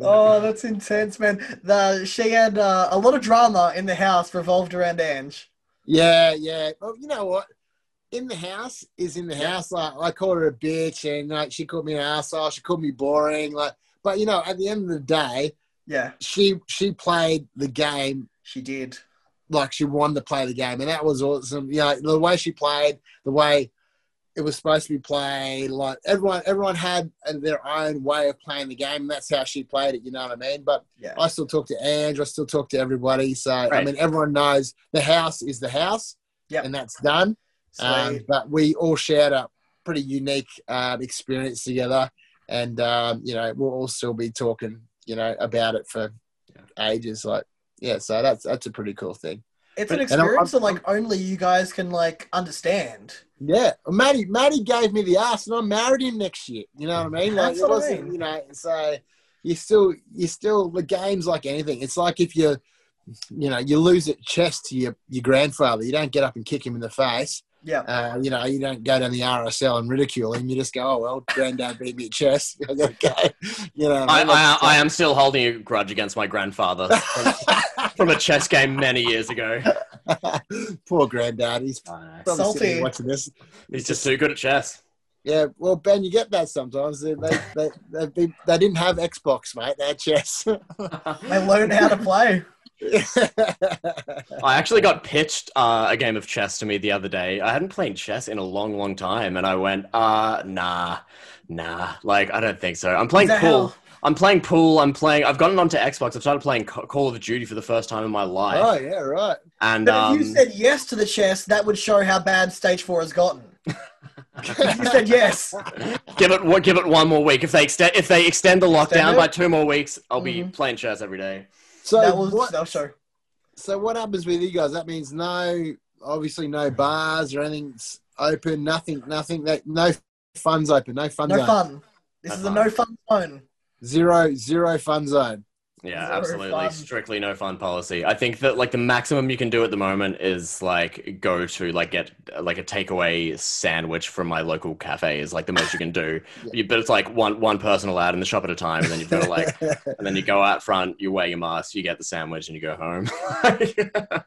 Oh, that's intense, man. The, she had uh, a lot of drama in the house revolved around Ange. Yeah, yeah. Well, you know what? In the house is in the house. Like I called her a bitch and like she called me an asshole. She called me boring. Like, but you know, at the end of the day, yeah, she she played the game. She did, like she wanted to play the game, and that was awesome. You know, the way she played, the way it was supposed to be played. Like everyone, everyone had their own way of playing the game, and that's how she played it. You know what I mean? But yeah. I still talk to Ange. I still talk to everybody. So right. I mean, everyone knows the house is the house, yep. and that's done. Um, but we all shared a pretty unique uh, experience together, and um, you know, we'll all still be talking. You know, about it for yeah. ages. Like, yeah, so that's, that's a pretty cool thing. It's but, an experience that like only you guys can like understand. Yeah, Maddie, Maddie gave me the ass, and I married him next year. You know what I mean? Like That's it wasn't, I mean. you know. So you still, you still, the game's like anything. It's like if you, you know, you lose at chess to your your grandfather, you don't get up and kick him in the face. Yeah. Uh, you know, you don't go down the R S L and ridicule him. You just go, oh, well, granddad beat me at chess. I gotta go. You know, I, I, I, I am still holding a grudge against my grandfather from, from a chess game many years ago. Poor granddad. He's salty. Watching this. He's, He's just too good at chess. Yeah, well, Ben, you get that sometimes. They they they, they, they, they didn't have Xbox, mate. They had chess. They learned how to play. I actually got pitched uh, a game of chess to me the other day. I hadn't played chess in a long, long time, and I went, uh, nah, nah. Like, I don't think so. I'm playing pool. Hell? I'm playing pool. I'm playing. I've gotten onto Xbox. I've started playing Call of Duty for the first time in my life. Oh yeah, right. And but um, if you said yes to the chess, that would show how bad Stage Four has gotten. You said yes. Give it. Give it one more week. If they extend, if they extend the lockdown extend by two more weeks, I'll mm-hmm. be playing chess every day. So that was, what? No, sorry. So what happens with you guys? That means no, obviously no bars or anything's open. Nothing. Nothing. That no fun's open. No fun. No zone. fun. This no is fun. a no fun zone. Zero, zero fun zone. Yeah, zero absolutely. Fun. Strictly no fun policy. I think that like the maximum you can do at the moment is like go to like get like a takeaway sandwich from my local cafe is like the most you can do. Yeah. But it's like one one person allowed in the shop at a time, and then you've got to like, and then you go out front, you wear your mask, you get the sandwich, and you go home.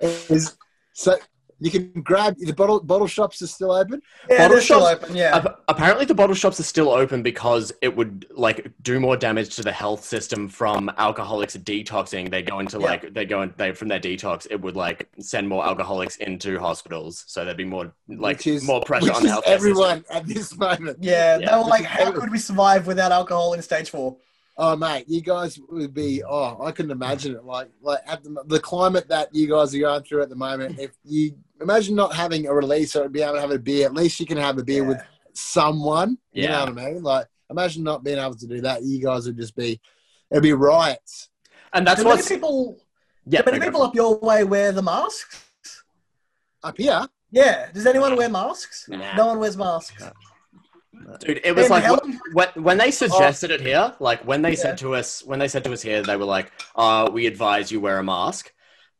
is, so. You can grab the bottle. Bottle shops are still open. Yeah, bottle they're shops, still open. Yeah. Ap- apparently, the bottle shops are still open because it would like do more damage to the health system from alcoholics detoxing. They go into like yeah. they go in, they from their detox. It would like send more alcoholics into hospitals, so there'd be more like is, more pressure on the health everyone system. Everyone at this moment. Yeah, yeah. They were like, how could we survive without alcohol in stage four? Oh mate, you guys would be. Oh, I couldn't imagine it. Like, like at the, the climate that you guys are going through at the moment. If you imagine not having a release or being able to have a beer, at least you can have a beer yeah. with someone. Yeah. You know what I mean? Like, imagine not being able to do that. You guys would just be. It'd be riots. And that's what people. Yeah. Do many people up your way wear the masks? Up here. Yeah. Does anyone wear masks? Nah. No one wears masks. No. Dude, it was like when, when they suggested it here, like when they yeah. said to us, when they said to us here, they were like, uh, we advise you wear a mask.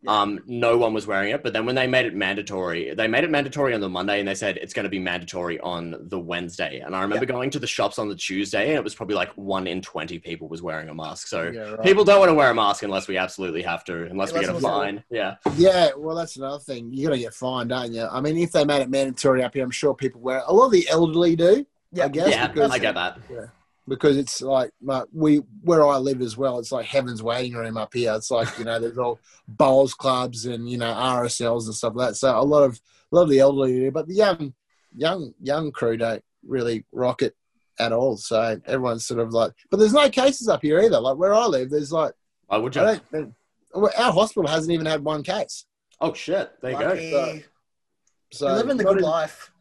Yeah. Um, no one was wearing it. But then when they made it mandatory, they made it mandatory on the Monday and they said it's going to be mandatory on the Wednesday. And I remember yeah. going to the shops on the Tuesday and it was probably like one in twenty people was wearing a mask. So yeah, right. people don't want to wear a mask unless we absolutely have to, unless, unless we get a fine. Yeah. Yeah. Well, that's another thing. You got to get fined, don't you? I mean, if they made it mandatory up here, I'm sure people wear it. A lot of the elderly do. Yeah, I guess, yeah, because, I get that. Yeah, because it's like, like we where I live as well. It's like heaven's waiting room up here. It's like you know there's all bowls clubs and you know R S Ls and stuff like that. So a lot of a lot of the elderly, but the young, young, young crew don't really rock it at all. So everyone's sort of like, but there's no cases up here either. Like where I live, there's like, why would you? I don't, our hospital hasn't even had one case. Oh shit! There you Lucky. go. So, so living the good in, life.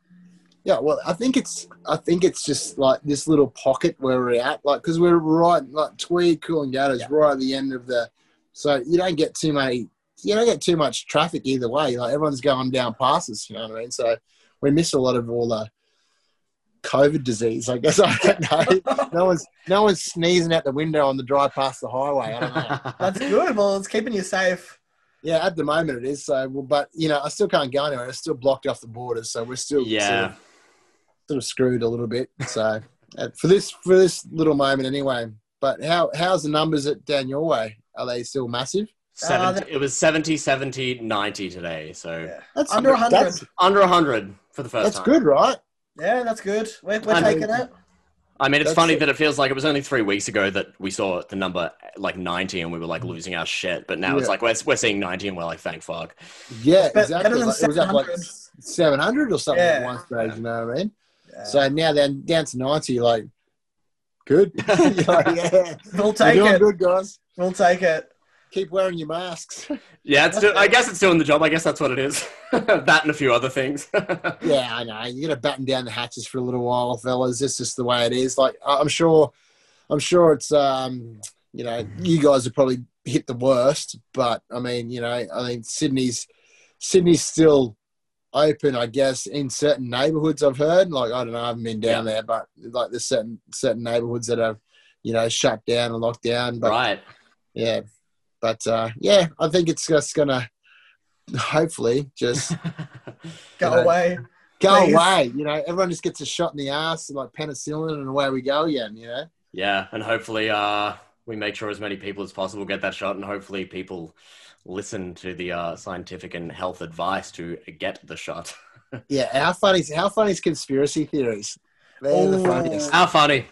Yeah, well, I think it's I think it's just like this little pocket where we're at, like because we're right like Tweed Coolangatta is yeah. right at the end of the, so you don't get too many, you don't get too much traffic either way. Like everyone's going down passes, you know what I mean? So we miss a lot of all the COVID disease, I guess. I don't know. no one's no one's sneezing out the window on the drive past the highway. I don't know. That's good. Well, it's keeping you safe. Yeah, at the moment it is. So, well, but you know, I still can't go anywhere. It's still blocked off the borders, so we're still yeah. Sort of, sort of screwed a little bit. So for this, for this little moment anyway, but how, how's the numbers at down your way? Are they still massive? seventy, uh, it was seventy, seventy, ninety today. So yeah. that's under a hundred, under a hundred for the first that's time. That's good, right? Yeah, that's good. We're, we're taking mean, it. I mean, it's that's funny it. that it feels like it was only three weeks ago that we saw the number like ninety and we were like losing our shit. But now yeah. it's like, we're, we're seeing ninety and we're like, thank fuck. Yeah, but exactly. Like, it was up like seven hundred or something yeah. at one stage, yeah. you know what I mean? So now then down to ninety, like, good. like, yeah. We'll take We're doing it. Good, guys. We'll take it. Keep wearing your masks. Yeah, it's still, I guess it's doing the job. I guess that's what it is. That and a few other things. Yeah, I know. You got to batten down the hatches for a little while, fellas. It's just the way it is. Like, I'm sure, I'm sure it's, um, you know, you guys have probably hit the worst. But I mean, you know, I mean, Sydney's Sydney's still open, I guess, in certain neighbourhoods I've heard. Like, I don't know, I haven't been down yeah. there, but like there's certain certain neighbourhoods that have, you know, shut down and locked down. But, right. Yeah. But, uh, yeah, I think it's just going to hopefully just go know, away. Go Please. away. You know, everyone just gets a shot in the ass, like penicillin, and away we go again, you know? Yeah, and hopefully uh, we make sure as many people as possible get that shot, and hopefully people listen to the uh, scientific and health advice to get the shot. Yeah, how funny is, how funny is conspiracy theories? They're Ooh. the funniest. How funny.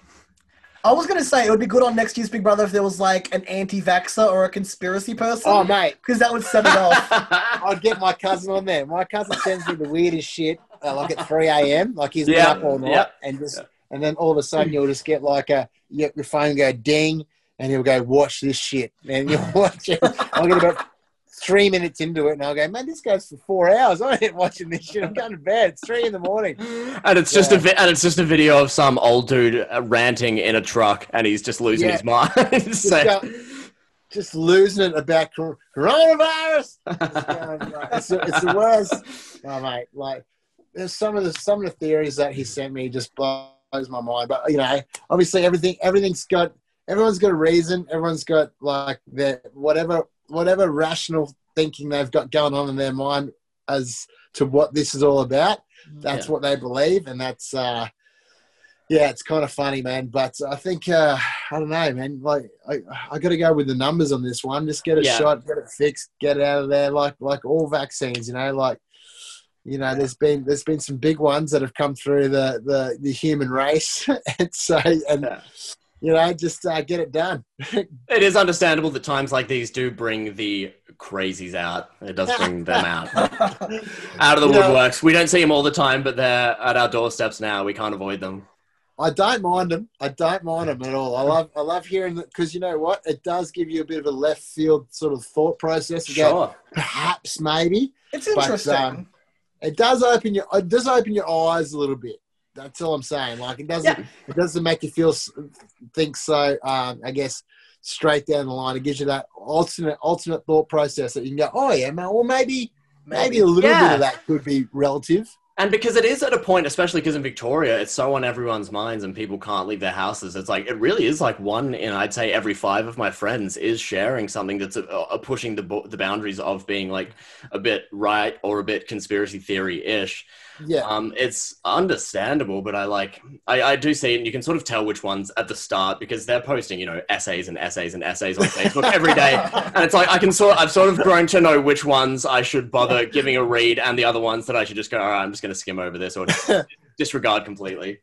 I was going to say, it would be good on next year's Big Brother if there was like an anti-vaxxer or a conspiracy person. Oh, mate. Because that would set it off. I'd get my cousin on there. My cousin sends me the weirdest shit uh, like at three a.m. Like he's yeah. up all night yeah. and just... Yeah. And then all of a sudden you'll just get like a, your phone go ding and he'll go, watch this shit. And you'll watch it. I'll get about three minutes into it and I'll go, man, this goes for four hours. I ain't watching this shit. I'm going to bed. It's three in the morning. And it's yeah. just a vi- and it's just a video of some old dude ranting in a truck and he's just losing yeah. his mind. Just, so. go, just losing it about coronavirus. It's, going, like, it's, the, it's the worst. Oh, mate, like there's some of the, some of the theories that he sent me just blow my mind, but you know, obviously everything everything's got everyone's got a reason, everyone's got like their whatever whatever rational thinking they've got going on in their mind as to what this is all about. That's yeah. what they believe, and that's uh yeah it's kind of funny, man, but I think uh I don't know, man, like I, I gotta go with the numbers on this one. Just get a yeah. shot, get it fixed, get it out of there, like like all vaccines, you know, like You know, there's been there's been some big ones that have come through the the, the human race, and so and uh, you know, just uh, get it done. It is understandable that times like these do bring the crazies out. It does bring them out out of the you woodworks. Know, we don't see them all the time, but they're at our doorsteps now. We can't avoid them. I don't mind them. I don't mind them at all. I love I love hearing that, because you know what, it does give you a bit of a left field sort of thought process. Again, sure, perhaps maybe it's interesting. But, um, It does open your it does open your eyes a little bit. That's all I'm saying. Like it doesn't yeah. it doesn't make you feel think so. Um, I guess straight down the line, it gives you that alternate alternate thought process that you can go, oh yeah, man, well maybe maybe a little yeah. bit of that could be relative. And because it is at a point, especially because in Victoria, it's so on everyone's minds and people can't leave their houses. It's like, it really is like one in, I'd say every five of my friends is sharing something that's a, a pushing the the boundaries of being like a bit right or a bit conspiracy theory-ish. Yeah. Um, it's understandable, but I like, I, I do see it, and you can sort of tell which ones at the start because they're posting, you know, essays and essays and essays on Facebook every day. And it's like, I can sort I've sort of grown to know which ones I should bother giving a read and the other ones that I should just go, all right, I'm just going to skim over this or disregard completely.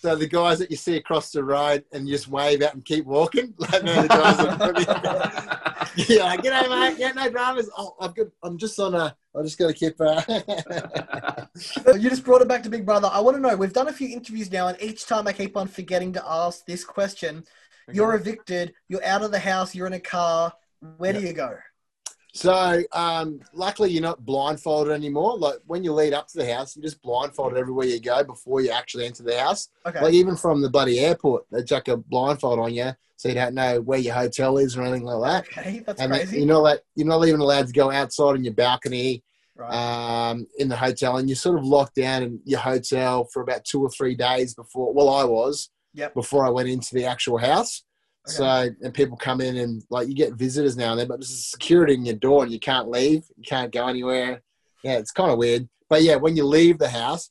So the guys that you see across the road and you just wave out and keep walking, like no, the guys are yeah, like, g'day mate, yeah, no dramas. Oh, I've got, I'm just on a, I just got to keep. Uh... You just brought it back to Big Brother. I want to know. We've done a few interviews now, and each time I keep on forgetting to ask this question. Okay. You're evicted. You're out of the house. You're in a car. Where yep. do you go? So, um, luckily you're not blindfolded anymore. Like when you lead up to the house, you're just blindfolded everywhere you go before you actually enter the house. Okay. Like even from the bloody airport, they chuck a blindfold on you so you don't know where your hotel is or anything like that. Okay, that's and crazy. You're not, like, you're not even allowed to go outside on your balcony right. um, in the hotel, and you're sort of locked down in your hotel for about two or three days before, well, I was, yep. before I went into the actual house. Okay. So, and people come in and like you get visitors now and then, but this is security in your door and you can't leave, you can't go anywhere. Yeah, it's kind of weird. But yeah, when you leave the house,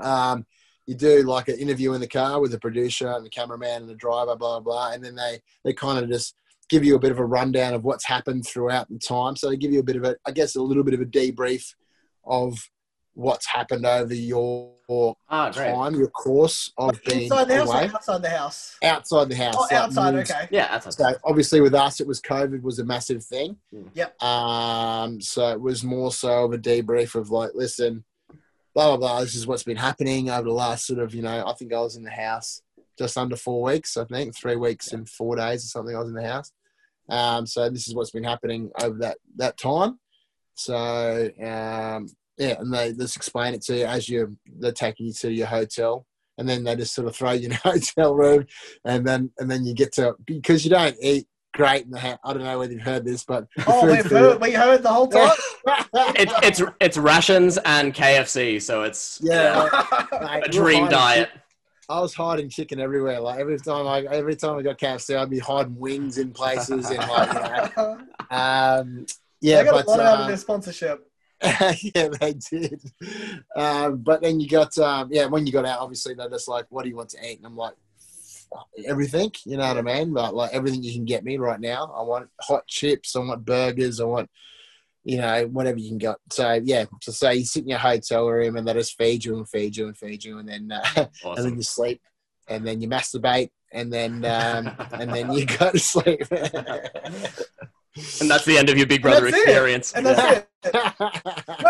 um, you do like an interview in the car with the producer and the cameraman and the driver, blah, blah, blah. And then they, they kind of just give you a bit of a rundown of what's happened throughout the time. So they give you a bit of a, I guess, a little bit of a debrief of what's happened over your or oh, time, your course of being inside the house away. Or outside the house? Outside the house. Oh, like outside, moves. Okay. Yeah, outside. So obviously with us, it was COVID was a massive thing. Mm. Yep. Um, so it was more so of a debrief of like, listen, blah, blah, blah, this is what's been happening over the last sort of, you know, I think I was in the house just under four weeks, I think, three weeks yeah. and four days or something I was in the house. Um, so this is what's been happening over that, that time. So, um, yeah, and they just explain it to you as you they're taking you to your hotel, and then they just sort of throw you in a hotel room, and then and then you get to because you don't eat great in the hat. I don't know whether you've heard this, but oh, we've heard, we heard the whole time. it's it's it's rations and K F C, so it's yeah, uh, mate, a dream diet. Chicken. I was hiding chicken everywhere. Like every time I every time I got K F C, I'd be hiding wings in places and like you know, um, yeah. They got but, a lot uh, out of their sponsorship. yeah, they did. Um, but then you got um, yeah. When you got out, obviously they're just like, "What do you want to eat?" And I'm like, everything, you know what I mean? Like, like everything you can get me right now. I want hot chips. I want burgers. I want, you know, whatever you can get. So, yeah. So, so you sit in your hotel room and they just feed you and feed you and feed you. And then, uh, awesome. And then you sleep and then you masturbate and then, um, and then you go to sleep. And that's the end of your Big Brother and experience. It. And that's it. No,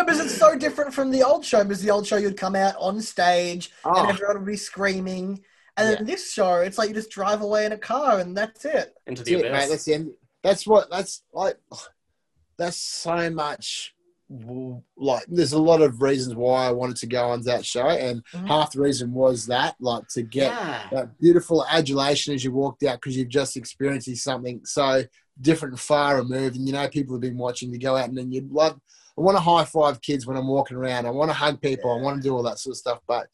because it's so different from the old show. Because the old show, you'd come out on stage oh. and everyone would be screaming. And yeah. then this show, it's like you just drive away in a car and that's it. Into the abyss. That's, that's the end. That's what, that's like, that's so much, like, there's a lot of reasons why I wanted to go on that show. And mm-hmm. half the reason was that, like, to get yeah. that beautiful adulation as you walked out because you've just experienced something so different and far removed. And, you know, people have been watching you go out and then you'd love, I want to high five kids when I'm walking around. I want to hug people. Yeah. I want to do all that sort of stuff. But,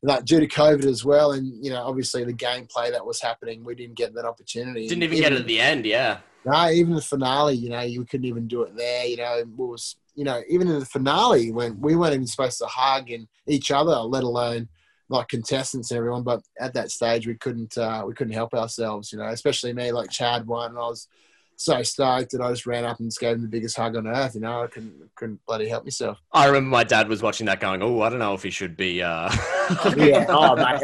like due to COVID as well, and you know, obviously the gameplay that was happening, we didn't get that opportunity. Didn't even, even get it at the end, yeah. No, even the finale, you know, you couldn't even do it there. You know, it was, you know, even in the finale when we weren't even supposed to hug and each other, let alone like contestants and everyone. But at that stage, we couldn't, uh, we couldn't help ourselves, you know. Especially me, like Chad won, and I was so stoked that I just ran up and just gave him the biggest hug on earth. You know, I couldn't, couldn't bloody help myself. I remember my dad was watching that going, oh, I don't know if he should be... Uh... yeah, oh, mate.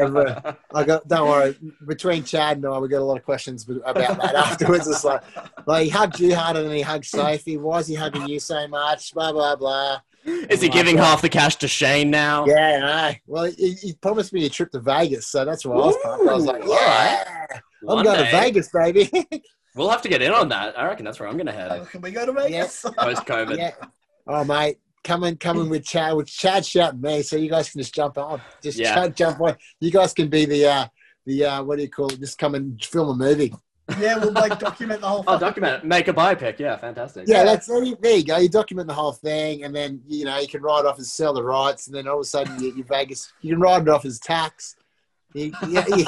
I got, don't worry. Between Chad and I, we got a lot of questions about that afterwards. It's like, like, he hugged you harder than he hugged Sophie. Why is he hugging you so much? Blah, blah, blah. Is he giving half the cash to Shane now? Yeah, no. Well, he, he promised me a trip to Vegas, so that's where I was pumped. I was like, yeah, I'm going to Vegas, baby. We'll have to get in on that. I reckon that's where I'm going to head. Oh, can we go to Vegas? Yeah. Post-COVID. Yeah. Oh, mate. Come in, come in with Chad. With Chad shouting me, so you guys can just jump on. Just yeah. Chad, jump on. You guys can be the, uh, the uh, what do you call it? Just come and film a movie. Yeah, we'll, like, document the whole thing. Oh, document it. Make a biopic. Yeah, fantastic. Yeah, that's there you go. You document the whole thing, and then, you know, you can write off and sell the rights, and then all of a sudden you get Vegas. You can write it off as tax. Yeah, yeah.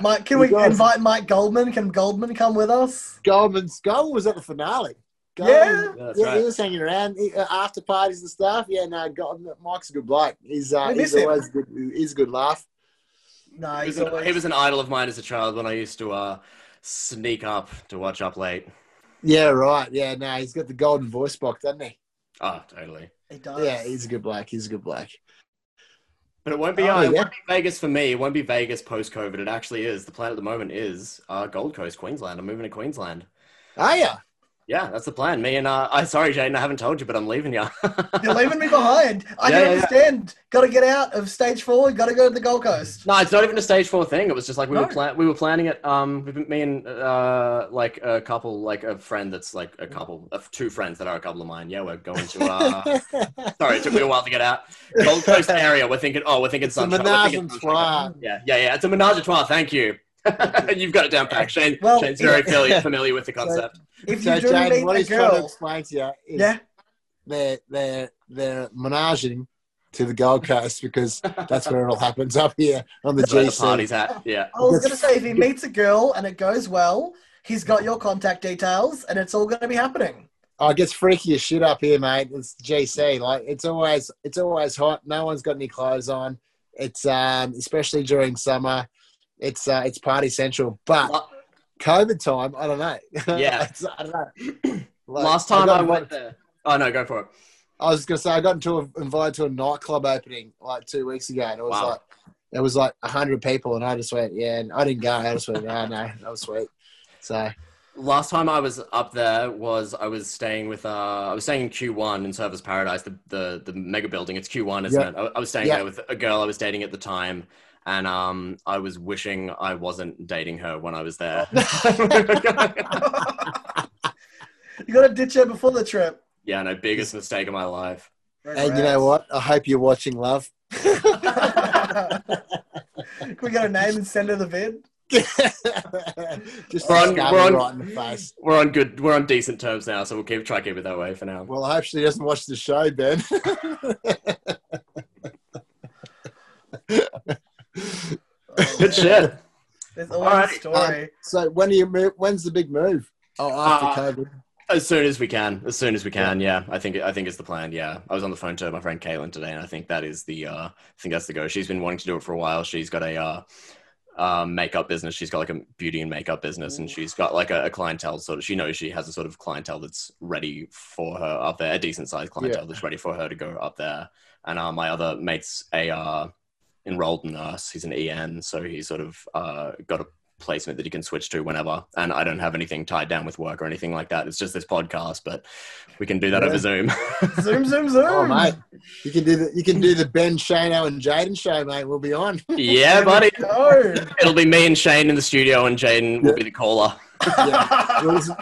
Mike, can you we guys. invite Mike Goldman? Can Goldman come with us? Goldman's Goldman was at the finale. Goldman, yeah, yeah, right. He was hanging around he, uh, after parties and stuff. Yeah, no, Goldman, Mike's a good bloke. He's uh, he's him. always good. He's a good laugh. No, he was, always... an, he was an idol of mine as a child when I used to uh, sneak up to watch up late. Yeah, right. Yeah, no, he's got the golden voice box, doesn't he? Oh, totally. He does. Yeah, he's a good bloke. He's a good bloke. But it won't be, oh, uh, it yeah. won't be Vegas for me. It won't be Vegas post-COVID. It actually is. The plan at the moment is uh, Gold Coast, Queensland. I'm moving to Queensland. Oh, yeah. Yeah, that's the plan. Me and uh, – I sorry, Jaden, I haven't told you, but I'm leaving you. You're leaving me behind. I yeah, can yeah, understand. Yeah. Got to get out of stage four. Got to go to the Gold Coast. No, it's not even a stage four thing. It was just like we, no. were, pla- we were planning it. Um, Me and uh, like a couple – like a friend that's like a couple uh, – two friends that are a couple of mine. Yeah, we're going to uh, – sorry, it took me a while to get out. Gold Coast area. We're thinking – oh, we're thinking it's sunshine. It's a menage a trois. Yeah, yeah, yeah. It's a menage a trois. Thank you. You've got it down pat. Shane, well, Shane's very yeah. familiar with the concept. So, if you so, do Jane, meet what he's girl, trying to explain to you is yeah. they're, they're, they're menaging to the Gold Coast because that's where it all happens up here on the that's G C. The party's at. Yeah. I was going to say, if he meets a girl and it goes well, he's got your contact details and it's all going to be happening. Oh, it gets freaky as shit up here, mate. It's G C. Like, it's always, it's always hot. No one's got any clothes on. It's um, especially during summer. It's uh, it's party central, but uh, COVID time, I don't know. Yeah, I don't know. Like, last time I, I went there. Oh no, go for it. I was going to say I got into a, invited to a nightclub opening like two weeks ago, and it was wow. like it was like a hundred people, and I just went, yeah, and I didn't go. I just went, yeah, no, no, that was sweet. So last time I was up there was I was staying with uh I was staying in Q one in Surfers Paradise, the the, the mega building. It's Q one, isn't yep. it? I, I was staying yep. there with a girl I was dating at the time. And um, I was wishing I wasn't dating her when I was there. You got to ditch her before the trip. Yeah, no, biggest mistake of my life. Congrats. And you know what? I hope you're watching, love. Can we get her name and send her the vid? Just we're on, we're on, right in the face. We're on good, we're on decent terms now, so we'll keep try to keep it that way for now. Well, I hope she doesn't watch the show, Ben. Good shit. There's always right. a story. Um, so when do you move, when's the big move? Oh, after uh, COVID. As soon as we can. As soon as we can. Yeah, I think I think it's the plan. Yeah, I was on the phone to my friend Caitlin today, and I think that is the uh, I think that's the go. She's been wanting to do it for a while. She's got a uh, um, makeup business. She's got like a beauty and makeup business, and she's got like a, a clientele sort of. She knows she has a sort of clientele that's ready for her up there, a decent sized clientele yeah. that's ready for her to go up there. And uh, my other mate's a uh, enrolled nurse. He's an E N, so he's sort of uh, got a placement that you can switch to whenever, and I don't have anything tied down with work or anything like that. It's just this podcast, but we can do that yeah. over Zoom. Zoom, Zoom, Zoom. Oh, mate, you can do the you can do the Ben, Shane, Alan, Jaden show, mate. We'll be on. Yeah, buddy. No. It'll be me and Shane in the studio, and Jaden yeah. will be the caller. Yeah. It was, it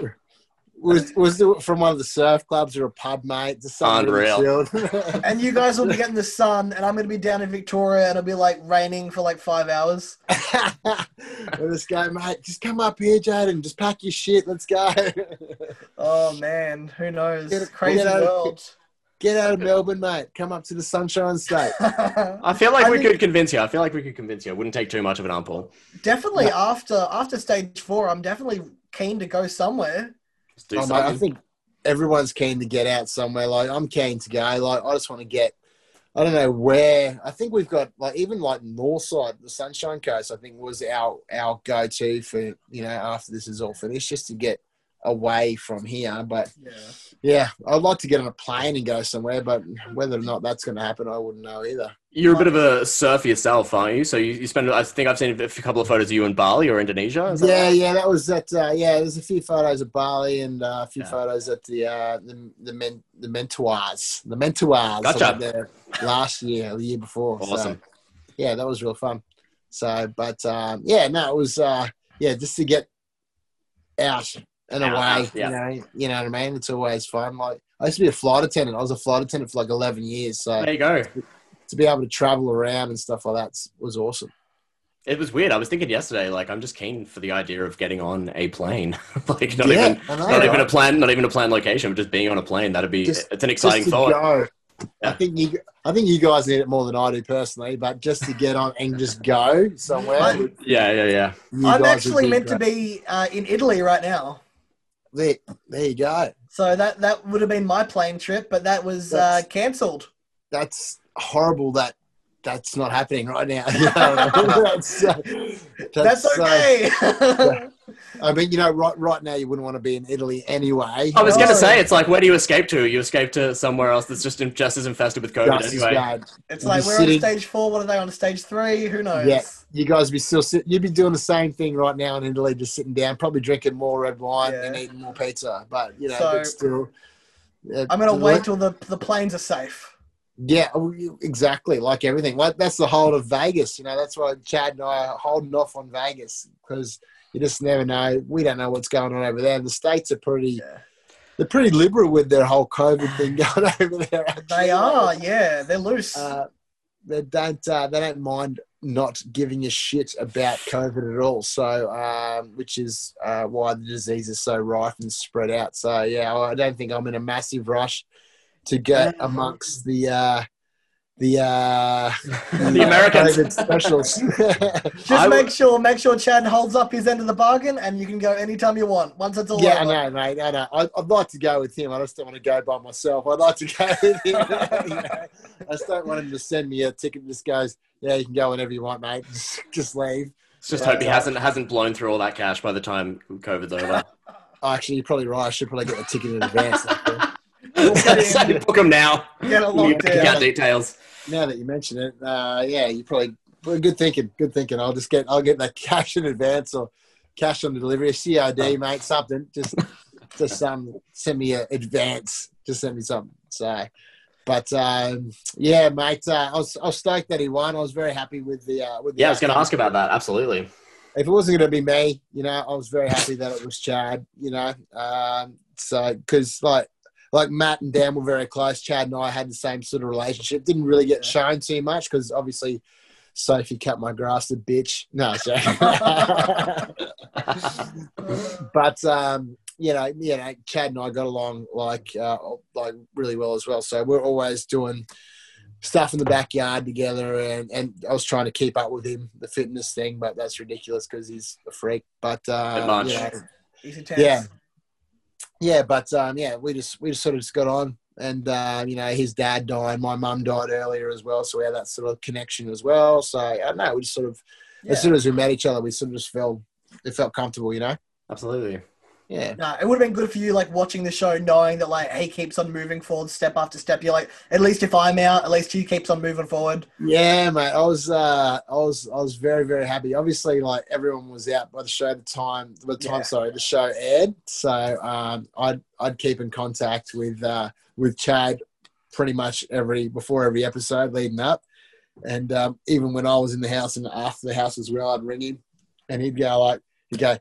was, it was it from one of the surf clubs or a pub, mate? Just something unreal. Really and you guys will be getting the sun, and I'm going to be down in Victoria, and it'll be like raining for like five hours. Let's go, mate. Just come up here, Jaden. Just pack your shit. Let's go. Oh, man. Who knows? Get a, Crazy get world. Of, get out of Melbourne, mate. Come up to the Sunshine State. I feel like I we think, could convince you. I feel like we could convince you. It wouldn't take too much of an arm. Definitely. No. After after stage four, I'm definitely keen to go somewhere. Let's do oh, something. Mate, I think everyone's keen to get out somewhere. Like, I'm keen to go. Like, I just want to get... I don't know where. I think we've got like even like Northside, the Sunshine Coast. I think was our our go to for you know after this is all finished, just to get away from here. But yeah, yeah I'd like to get on a plane and go somewhere. But whether or not that's going to happen, I wouldn't know either. You're a bit of a surfer yourself, aren't you? So you, you spend. I think I've seen a couple of photos of you in Bali or Indonesia. Is that yeah, right? yeah, that was that. Uh, yeah, there's a few photos of Bali and uh, a few yeah. photos at the uh, the the, men, the Mentawais, the Mentawais. Gotcha. There last year, the year before. Awesome. So, yeah, that was real fun. So, but um, yeah, no, it was uh, yeah, just to get out and out, away. Yeah. You know, you know what I mean. It's always fun. Like I used to be a flight attendant. I was a flight attendant for like eleven years. So there you go. To be able to travel around and stuff like that was awesome. It was weird. I was thinking yesterday, like, I'm just keen for the idea of getting on a plane. Like, not yeah, even, know, not right? even a plan, not even a planned location, but just being on a plane. That'd be, just, it's an exciting thought. Yeah. I think you, I think you guys need it more than I do personally, but just to get on and just go somewhere. Would, yeah, yeah, yeah. I'm actually meant great. to be uh, in Italy right now. There, there you go. So that, that would have been my plane trip, but that was uh, cancelled. That's horrible that that's not happening right now. that's, uh, that's, that's okay. Uh, I mean, you know, right right now you wouldn't want to be in Italy anyway. I was going to say, it's like, where do you escape to? You escape to somewhere else that's just in, just as infested with COVID just anyway. Bad. It's like, we're sitting on stage four. What are they on stage three? Who knows? Yeah, you guys be still sitting. You'd be doing the same thing right now in Italy, just sitting down, probably drinking more red wine yeah. and eating more pizza. But, you know, so, it's still... Uh, I'm going to wait till the, the planes are safe. Yeah, exactly. Like everything. Like that's the whole of Vegas. You know, that's why Chad and I are holding off on Vegas because you just never know. We don't know what's going on over there. The States are pretty, yeah. they're pretty liberal with their whole COVID thing going over there. Actually. They are. Yeah, they're loose. Uh, they don't. Uh, they don't mind not giving a shit about COVID at all. So, um, which is uh, why the disease is so rife and spread out. So, yeah, I don't think I'm in a massive rush to get amongst the uh, the uh, the, the American specials. Just I make would... sure, make sure Chad holds up his end of the bargain, and you can go anytime you want. Once it's all yeah, over. Yeah, no, mate, no, no. I, I'd like to go with him. I just don't want to go by myself. I'd like to go with him. You know? I just don't want him to send me a ticket. And just goes, yeah, you can go whenever you want, mate. Just, just leave. Let's just uh, hope he hasn't hasn't blown through all that cash by the time COVID's over. Actually, you're probably right. I should probably get a ticket in advance. So book them now. Get along yeah, details. Now that you mention it, uh, yeah, you probably good thinking. Good thinking. I'll just get I'll get that cash in advance or cash on the delivery, C O D, mate, something. Just just um send me an advance. Just send me something. So, but um, yeah, mate, uh, I was I was stoked that he won. I was very happy with the uh, with the yeah. I was going to ask about that. Absolutely. If it wasn't going to be me, you know, I was very happy that it was Chad. You know, um, so because like. Like Matt and Dan were very close. Chad and I had the same sort of relationship. Didn't really get shown too much because obviously Sophie cut my grass, the bitch. No, sorry. But, um, you know, you know, Chad and I got along like, uh, like really well as well. So we're always doing stuff in the backyard together. And, and I was trying to keep up with him, the fitness thing, but that's ridiculous because he's a freak. But, uh, you know, he's intense. Yeah. Yeah, but, um, yeah, we just we just sort of just got on. And, uh, you know, his dad died. My mum died earlier as well. So we had that sort of connection as well. So, I don't know, we just sort of, yeah. as soon as we met each other, we sort of just felt, it felt comfortable, you know? Absolutely. Yeah. No, it would have been good for you, like, watching the show, knowing that, like, he keeps on moving forward step after step. You're like, at least if I'm out, at least he keeps on moving forward. Yeah, mate. I was, uh, I was, I was very, very happy. Obviously, like, everyone was out by the show at the time. By the time, yeah. sorry, the show aired. So um, I'd, I'd keep in contact with, uh, with Chad, pretty much every before every episode leading up, and um, even when I was in the house and after the house as well, I'd ring him, and he'd go like, he'd go.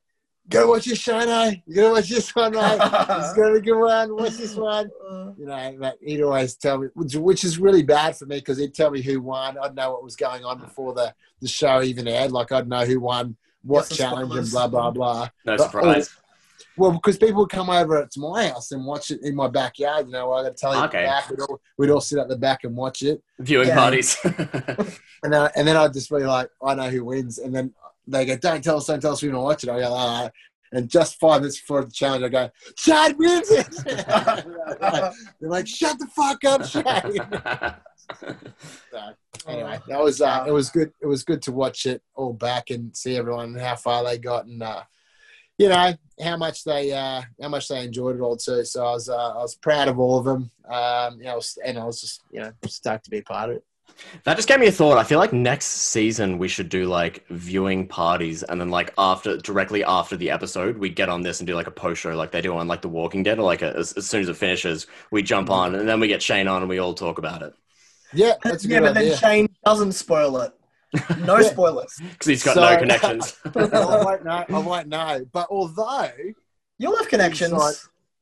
Go watch this show, eh? You gotta watch this one, mate. It's gonna be a good one. Watch this one. You know, mate, he'd always tell me, which, which is really bad for me because he'd tell me who won. I'd know what was going on before the, the show even aired. Like, I'd know who won, what yes, challenge, and blah, blah, blah. No but, surprise. Or, well, because people would come over to my house and watch it in my backyard. You know, I'd tell you okay. back. We'd all, we'd all sit at the back and watch it. Viewing yeah. parties. and, uh, and then I'd just be like, I know who wins. And then... They go, don't tell us, don't tell us we're going to watch it. I go, ah. And just five minutes before the challenge, I go, Shane wins it. They're like, shut the fuck up, Shane. So, anyway, that was, uh, it was good. It was good to watch it all back and see everyone and how far they got and, uh, you know, how much they, uh, how much they enjoyed it all too. So I was, uh, I was proud of all of them. Um, you know, I was, and I was just, you know, stoked to be part of it. That just gave me a thought. I feel like next season we should do like viewing parties, and then like after directly after the episode, we get on this and do like a post show, like they do on like The Walking Dead, or like a, as, as soon as it finishes, we jump on and then we get Shane on and we all talk about it. Yeah, that's a good yeah, but idea. Then Shane doesn't spoil it. No yeah. spoilers, because he's got so, no connections. I won't know. I won't know. But although you'll have connections. Inside,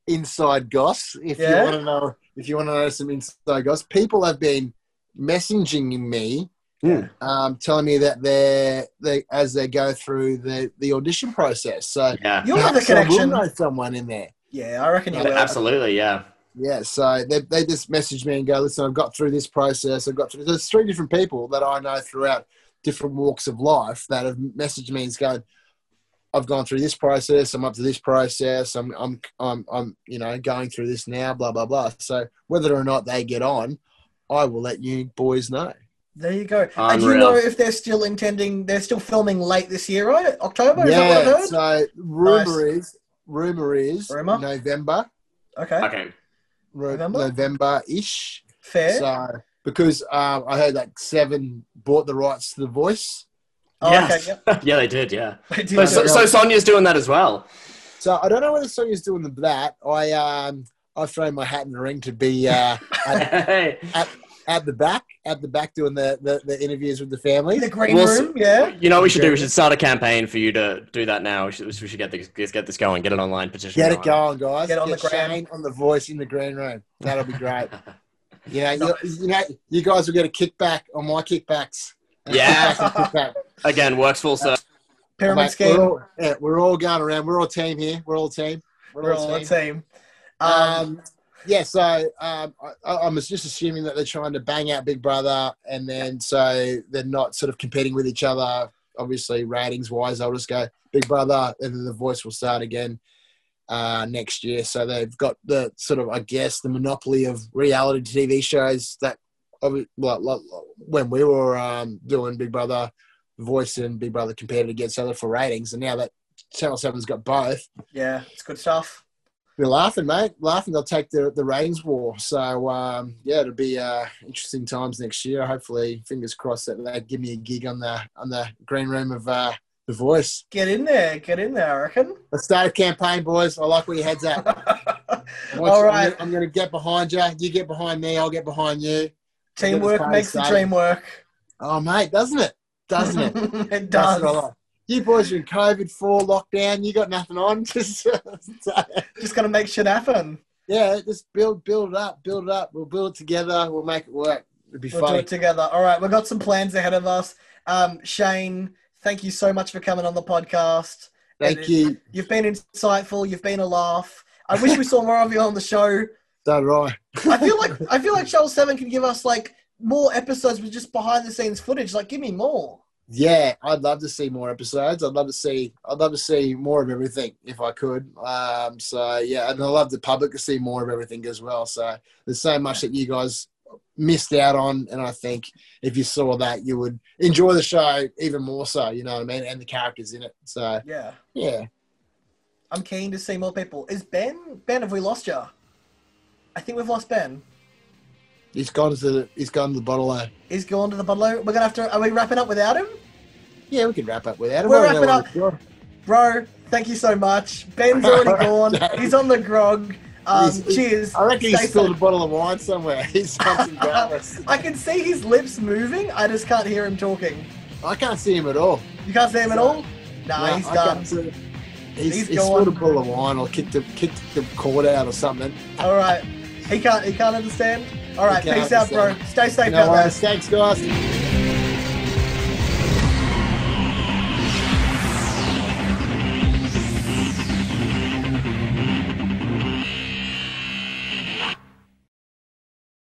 inside goss, if yeah. you want to know, if you want to know some inside goss, people have been. Messaging me, yeah. um, telling me that they're they as they go through the, the audition process. So yeah. you'll have a connection. Will know someone in there. Yeah, I reckon you will. Absolutely, yeah, yeah. So they they just message me and go, listen, I've got through this process. I've got through. There's three different people that I know throughout different walks of life that have messaged me and going, I've gone through this process. I'm up to this process. I'm I'm I'm I'm you know going through this now. Blah blah blah. So whether or not they get on. I will let you boys know. There you go. Unreal. And you know if they're still intending, they're still filming late this year, right? October? Is yeah, that what I've heard? So rumour nice. is, rumour is rumor? November. Okay. Okay. Ru- November? November-ish. Fair. So, because um, I heard like Seven bought the rights to The Voice. Oh, yeah. Okay, yep. yeah, they did, yeah. They did. So, so, so Sonia's doing that as well. So I don't know whether Sonia's doing that. I... um. I've thrown my hat in the ring to be uh, at, hey. at, at the back, at the back doing the, the, the interviews with the family. The green we'll, room, yeah. You know what we should do? We should start a campaign for you to do that now. We should, we should get, this, get this going, get an online petition. Get it going, guys. Get on get the Shane on The Voice in the green room. That'll be great. You know, you, you know, you guys will get a kickback on my kickbacks. Yeah. Kickback. Again, works full circle. Pyramid scheme. We're all, yeah, we're all going around. We're all team here. We're all team. We're, we're all, all team. team. Um, yeah, so um, I, I'm just assuming that they're trying to bang out Big Brother, and then so they're not sort of competing with each other. Obviously, ratings-wise, I'll just go Big Brother, and then The Voice will start again uh, next year. So they've got the sort of, I guess, the monopoly of reality T V shows that well, when we were um, doing Big Brother, Voice and Big Brother competed against each other for ratings, and now that Channel seven's got both. Yeah, it's good stuff. We're laughing, mate. Laughing. They'll take the the ratings war. So, um, yeah, it'll be uh, interesting times next year. Hopefully, fingers crossed that they give me a gig on the on the green room of uh, The Voice. Get in there. Get in there, I reckon. Let's start a campaign, boys. I like where your head's at. All right. I'm going to get behind you. You get behind me. I'll get behind you. Teamwork makes the dream work. Oh, mate, doesn't it? Doesn't it? It does. That's what I like. You boys are in COVID four lockdown. You got nothing on. Just, just got to make shit happen. Yeah, just build, build it up, build it up. We'll build it together. We'll make it work. It'll be we'll fun. We'll do it together. All right, we've got some plans ahead of us. Um, Shane, thank you so much for coming on the podcast. Thank you. You've been insightful. You've been a laugh. I wish we saw more of you on the show. That's right. I feel like I feel like Channel seven can give us like more episodes with just behind the scenes footage. Like, give me more. Yeah, I'd love to see more episodes. I'd love to see. I'd love to see more of everything if I could. Um, so yeah, and I love the public to see more of everything as well. So there's so much that you guys missed out on, and I think if you saw that, you would enjoy the show even more so, you know what I mean, and the characters in it. So yeah, yeah, I'm keen to see more people. Is Ben? Ben, have we lost you? I think we've lost Ben. He's gone to the he's gone to the bottle-o. He's gone to the bottle-o. We're gonna have to. Are we wrapping up without him? Yeah, we can wrap up without him. We're wrapping up, sure. Bro. Thank you so much. Ben's already gone. No. He's on the grog. Um, he's, cheers. I reckon he spilled a bottle of wine somewhere. He's I can see his lips moving. I just can't hear him talking. I can't see him at all. You can't see him so, at all? Nah, no, he's I done. He's, he's, he's spilled a bottle of wine or kicked the, kicked the cord out or something. All right. He can't, he can't understand. All right. Peace understand. out, bro. Stay safe no out worries. there. Thanks, guys.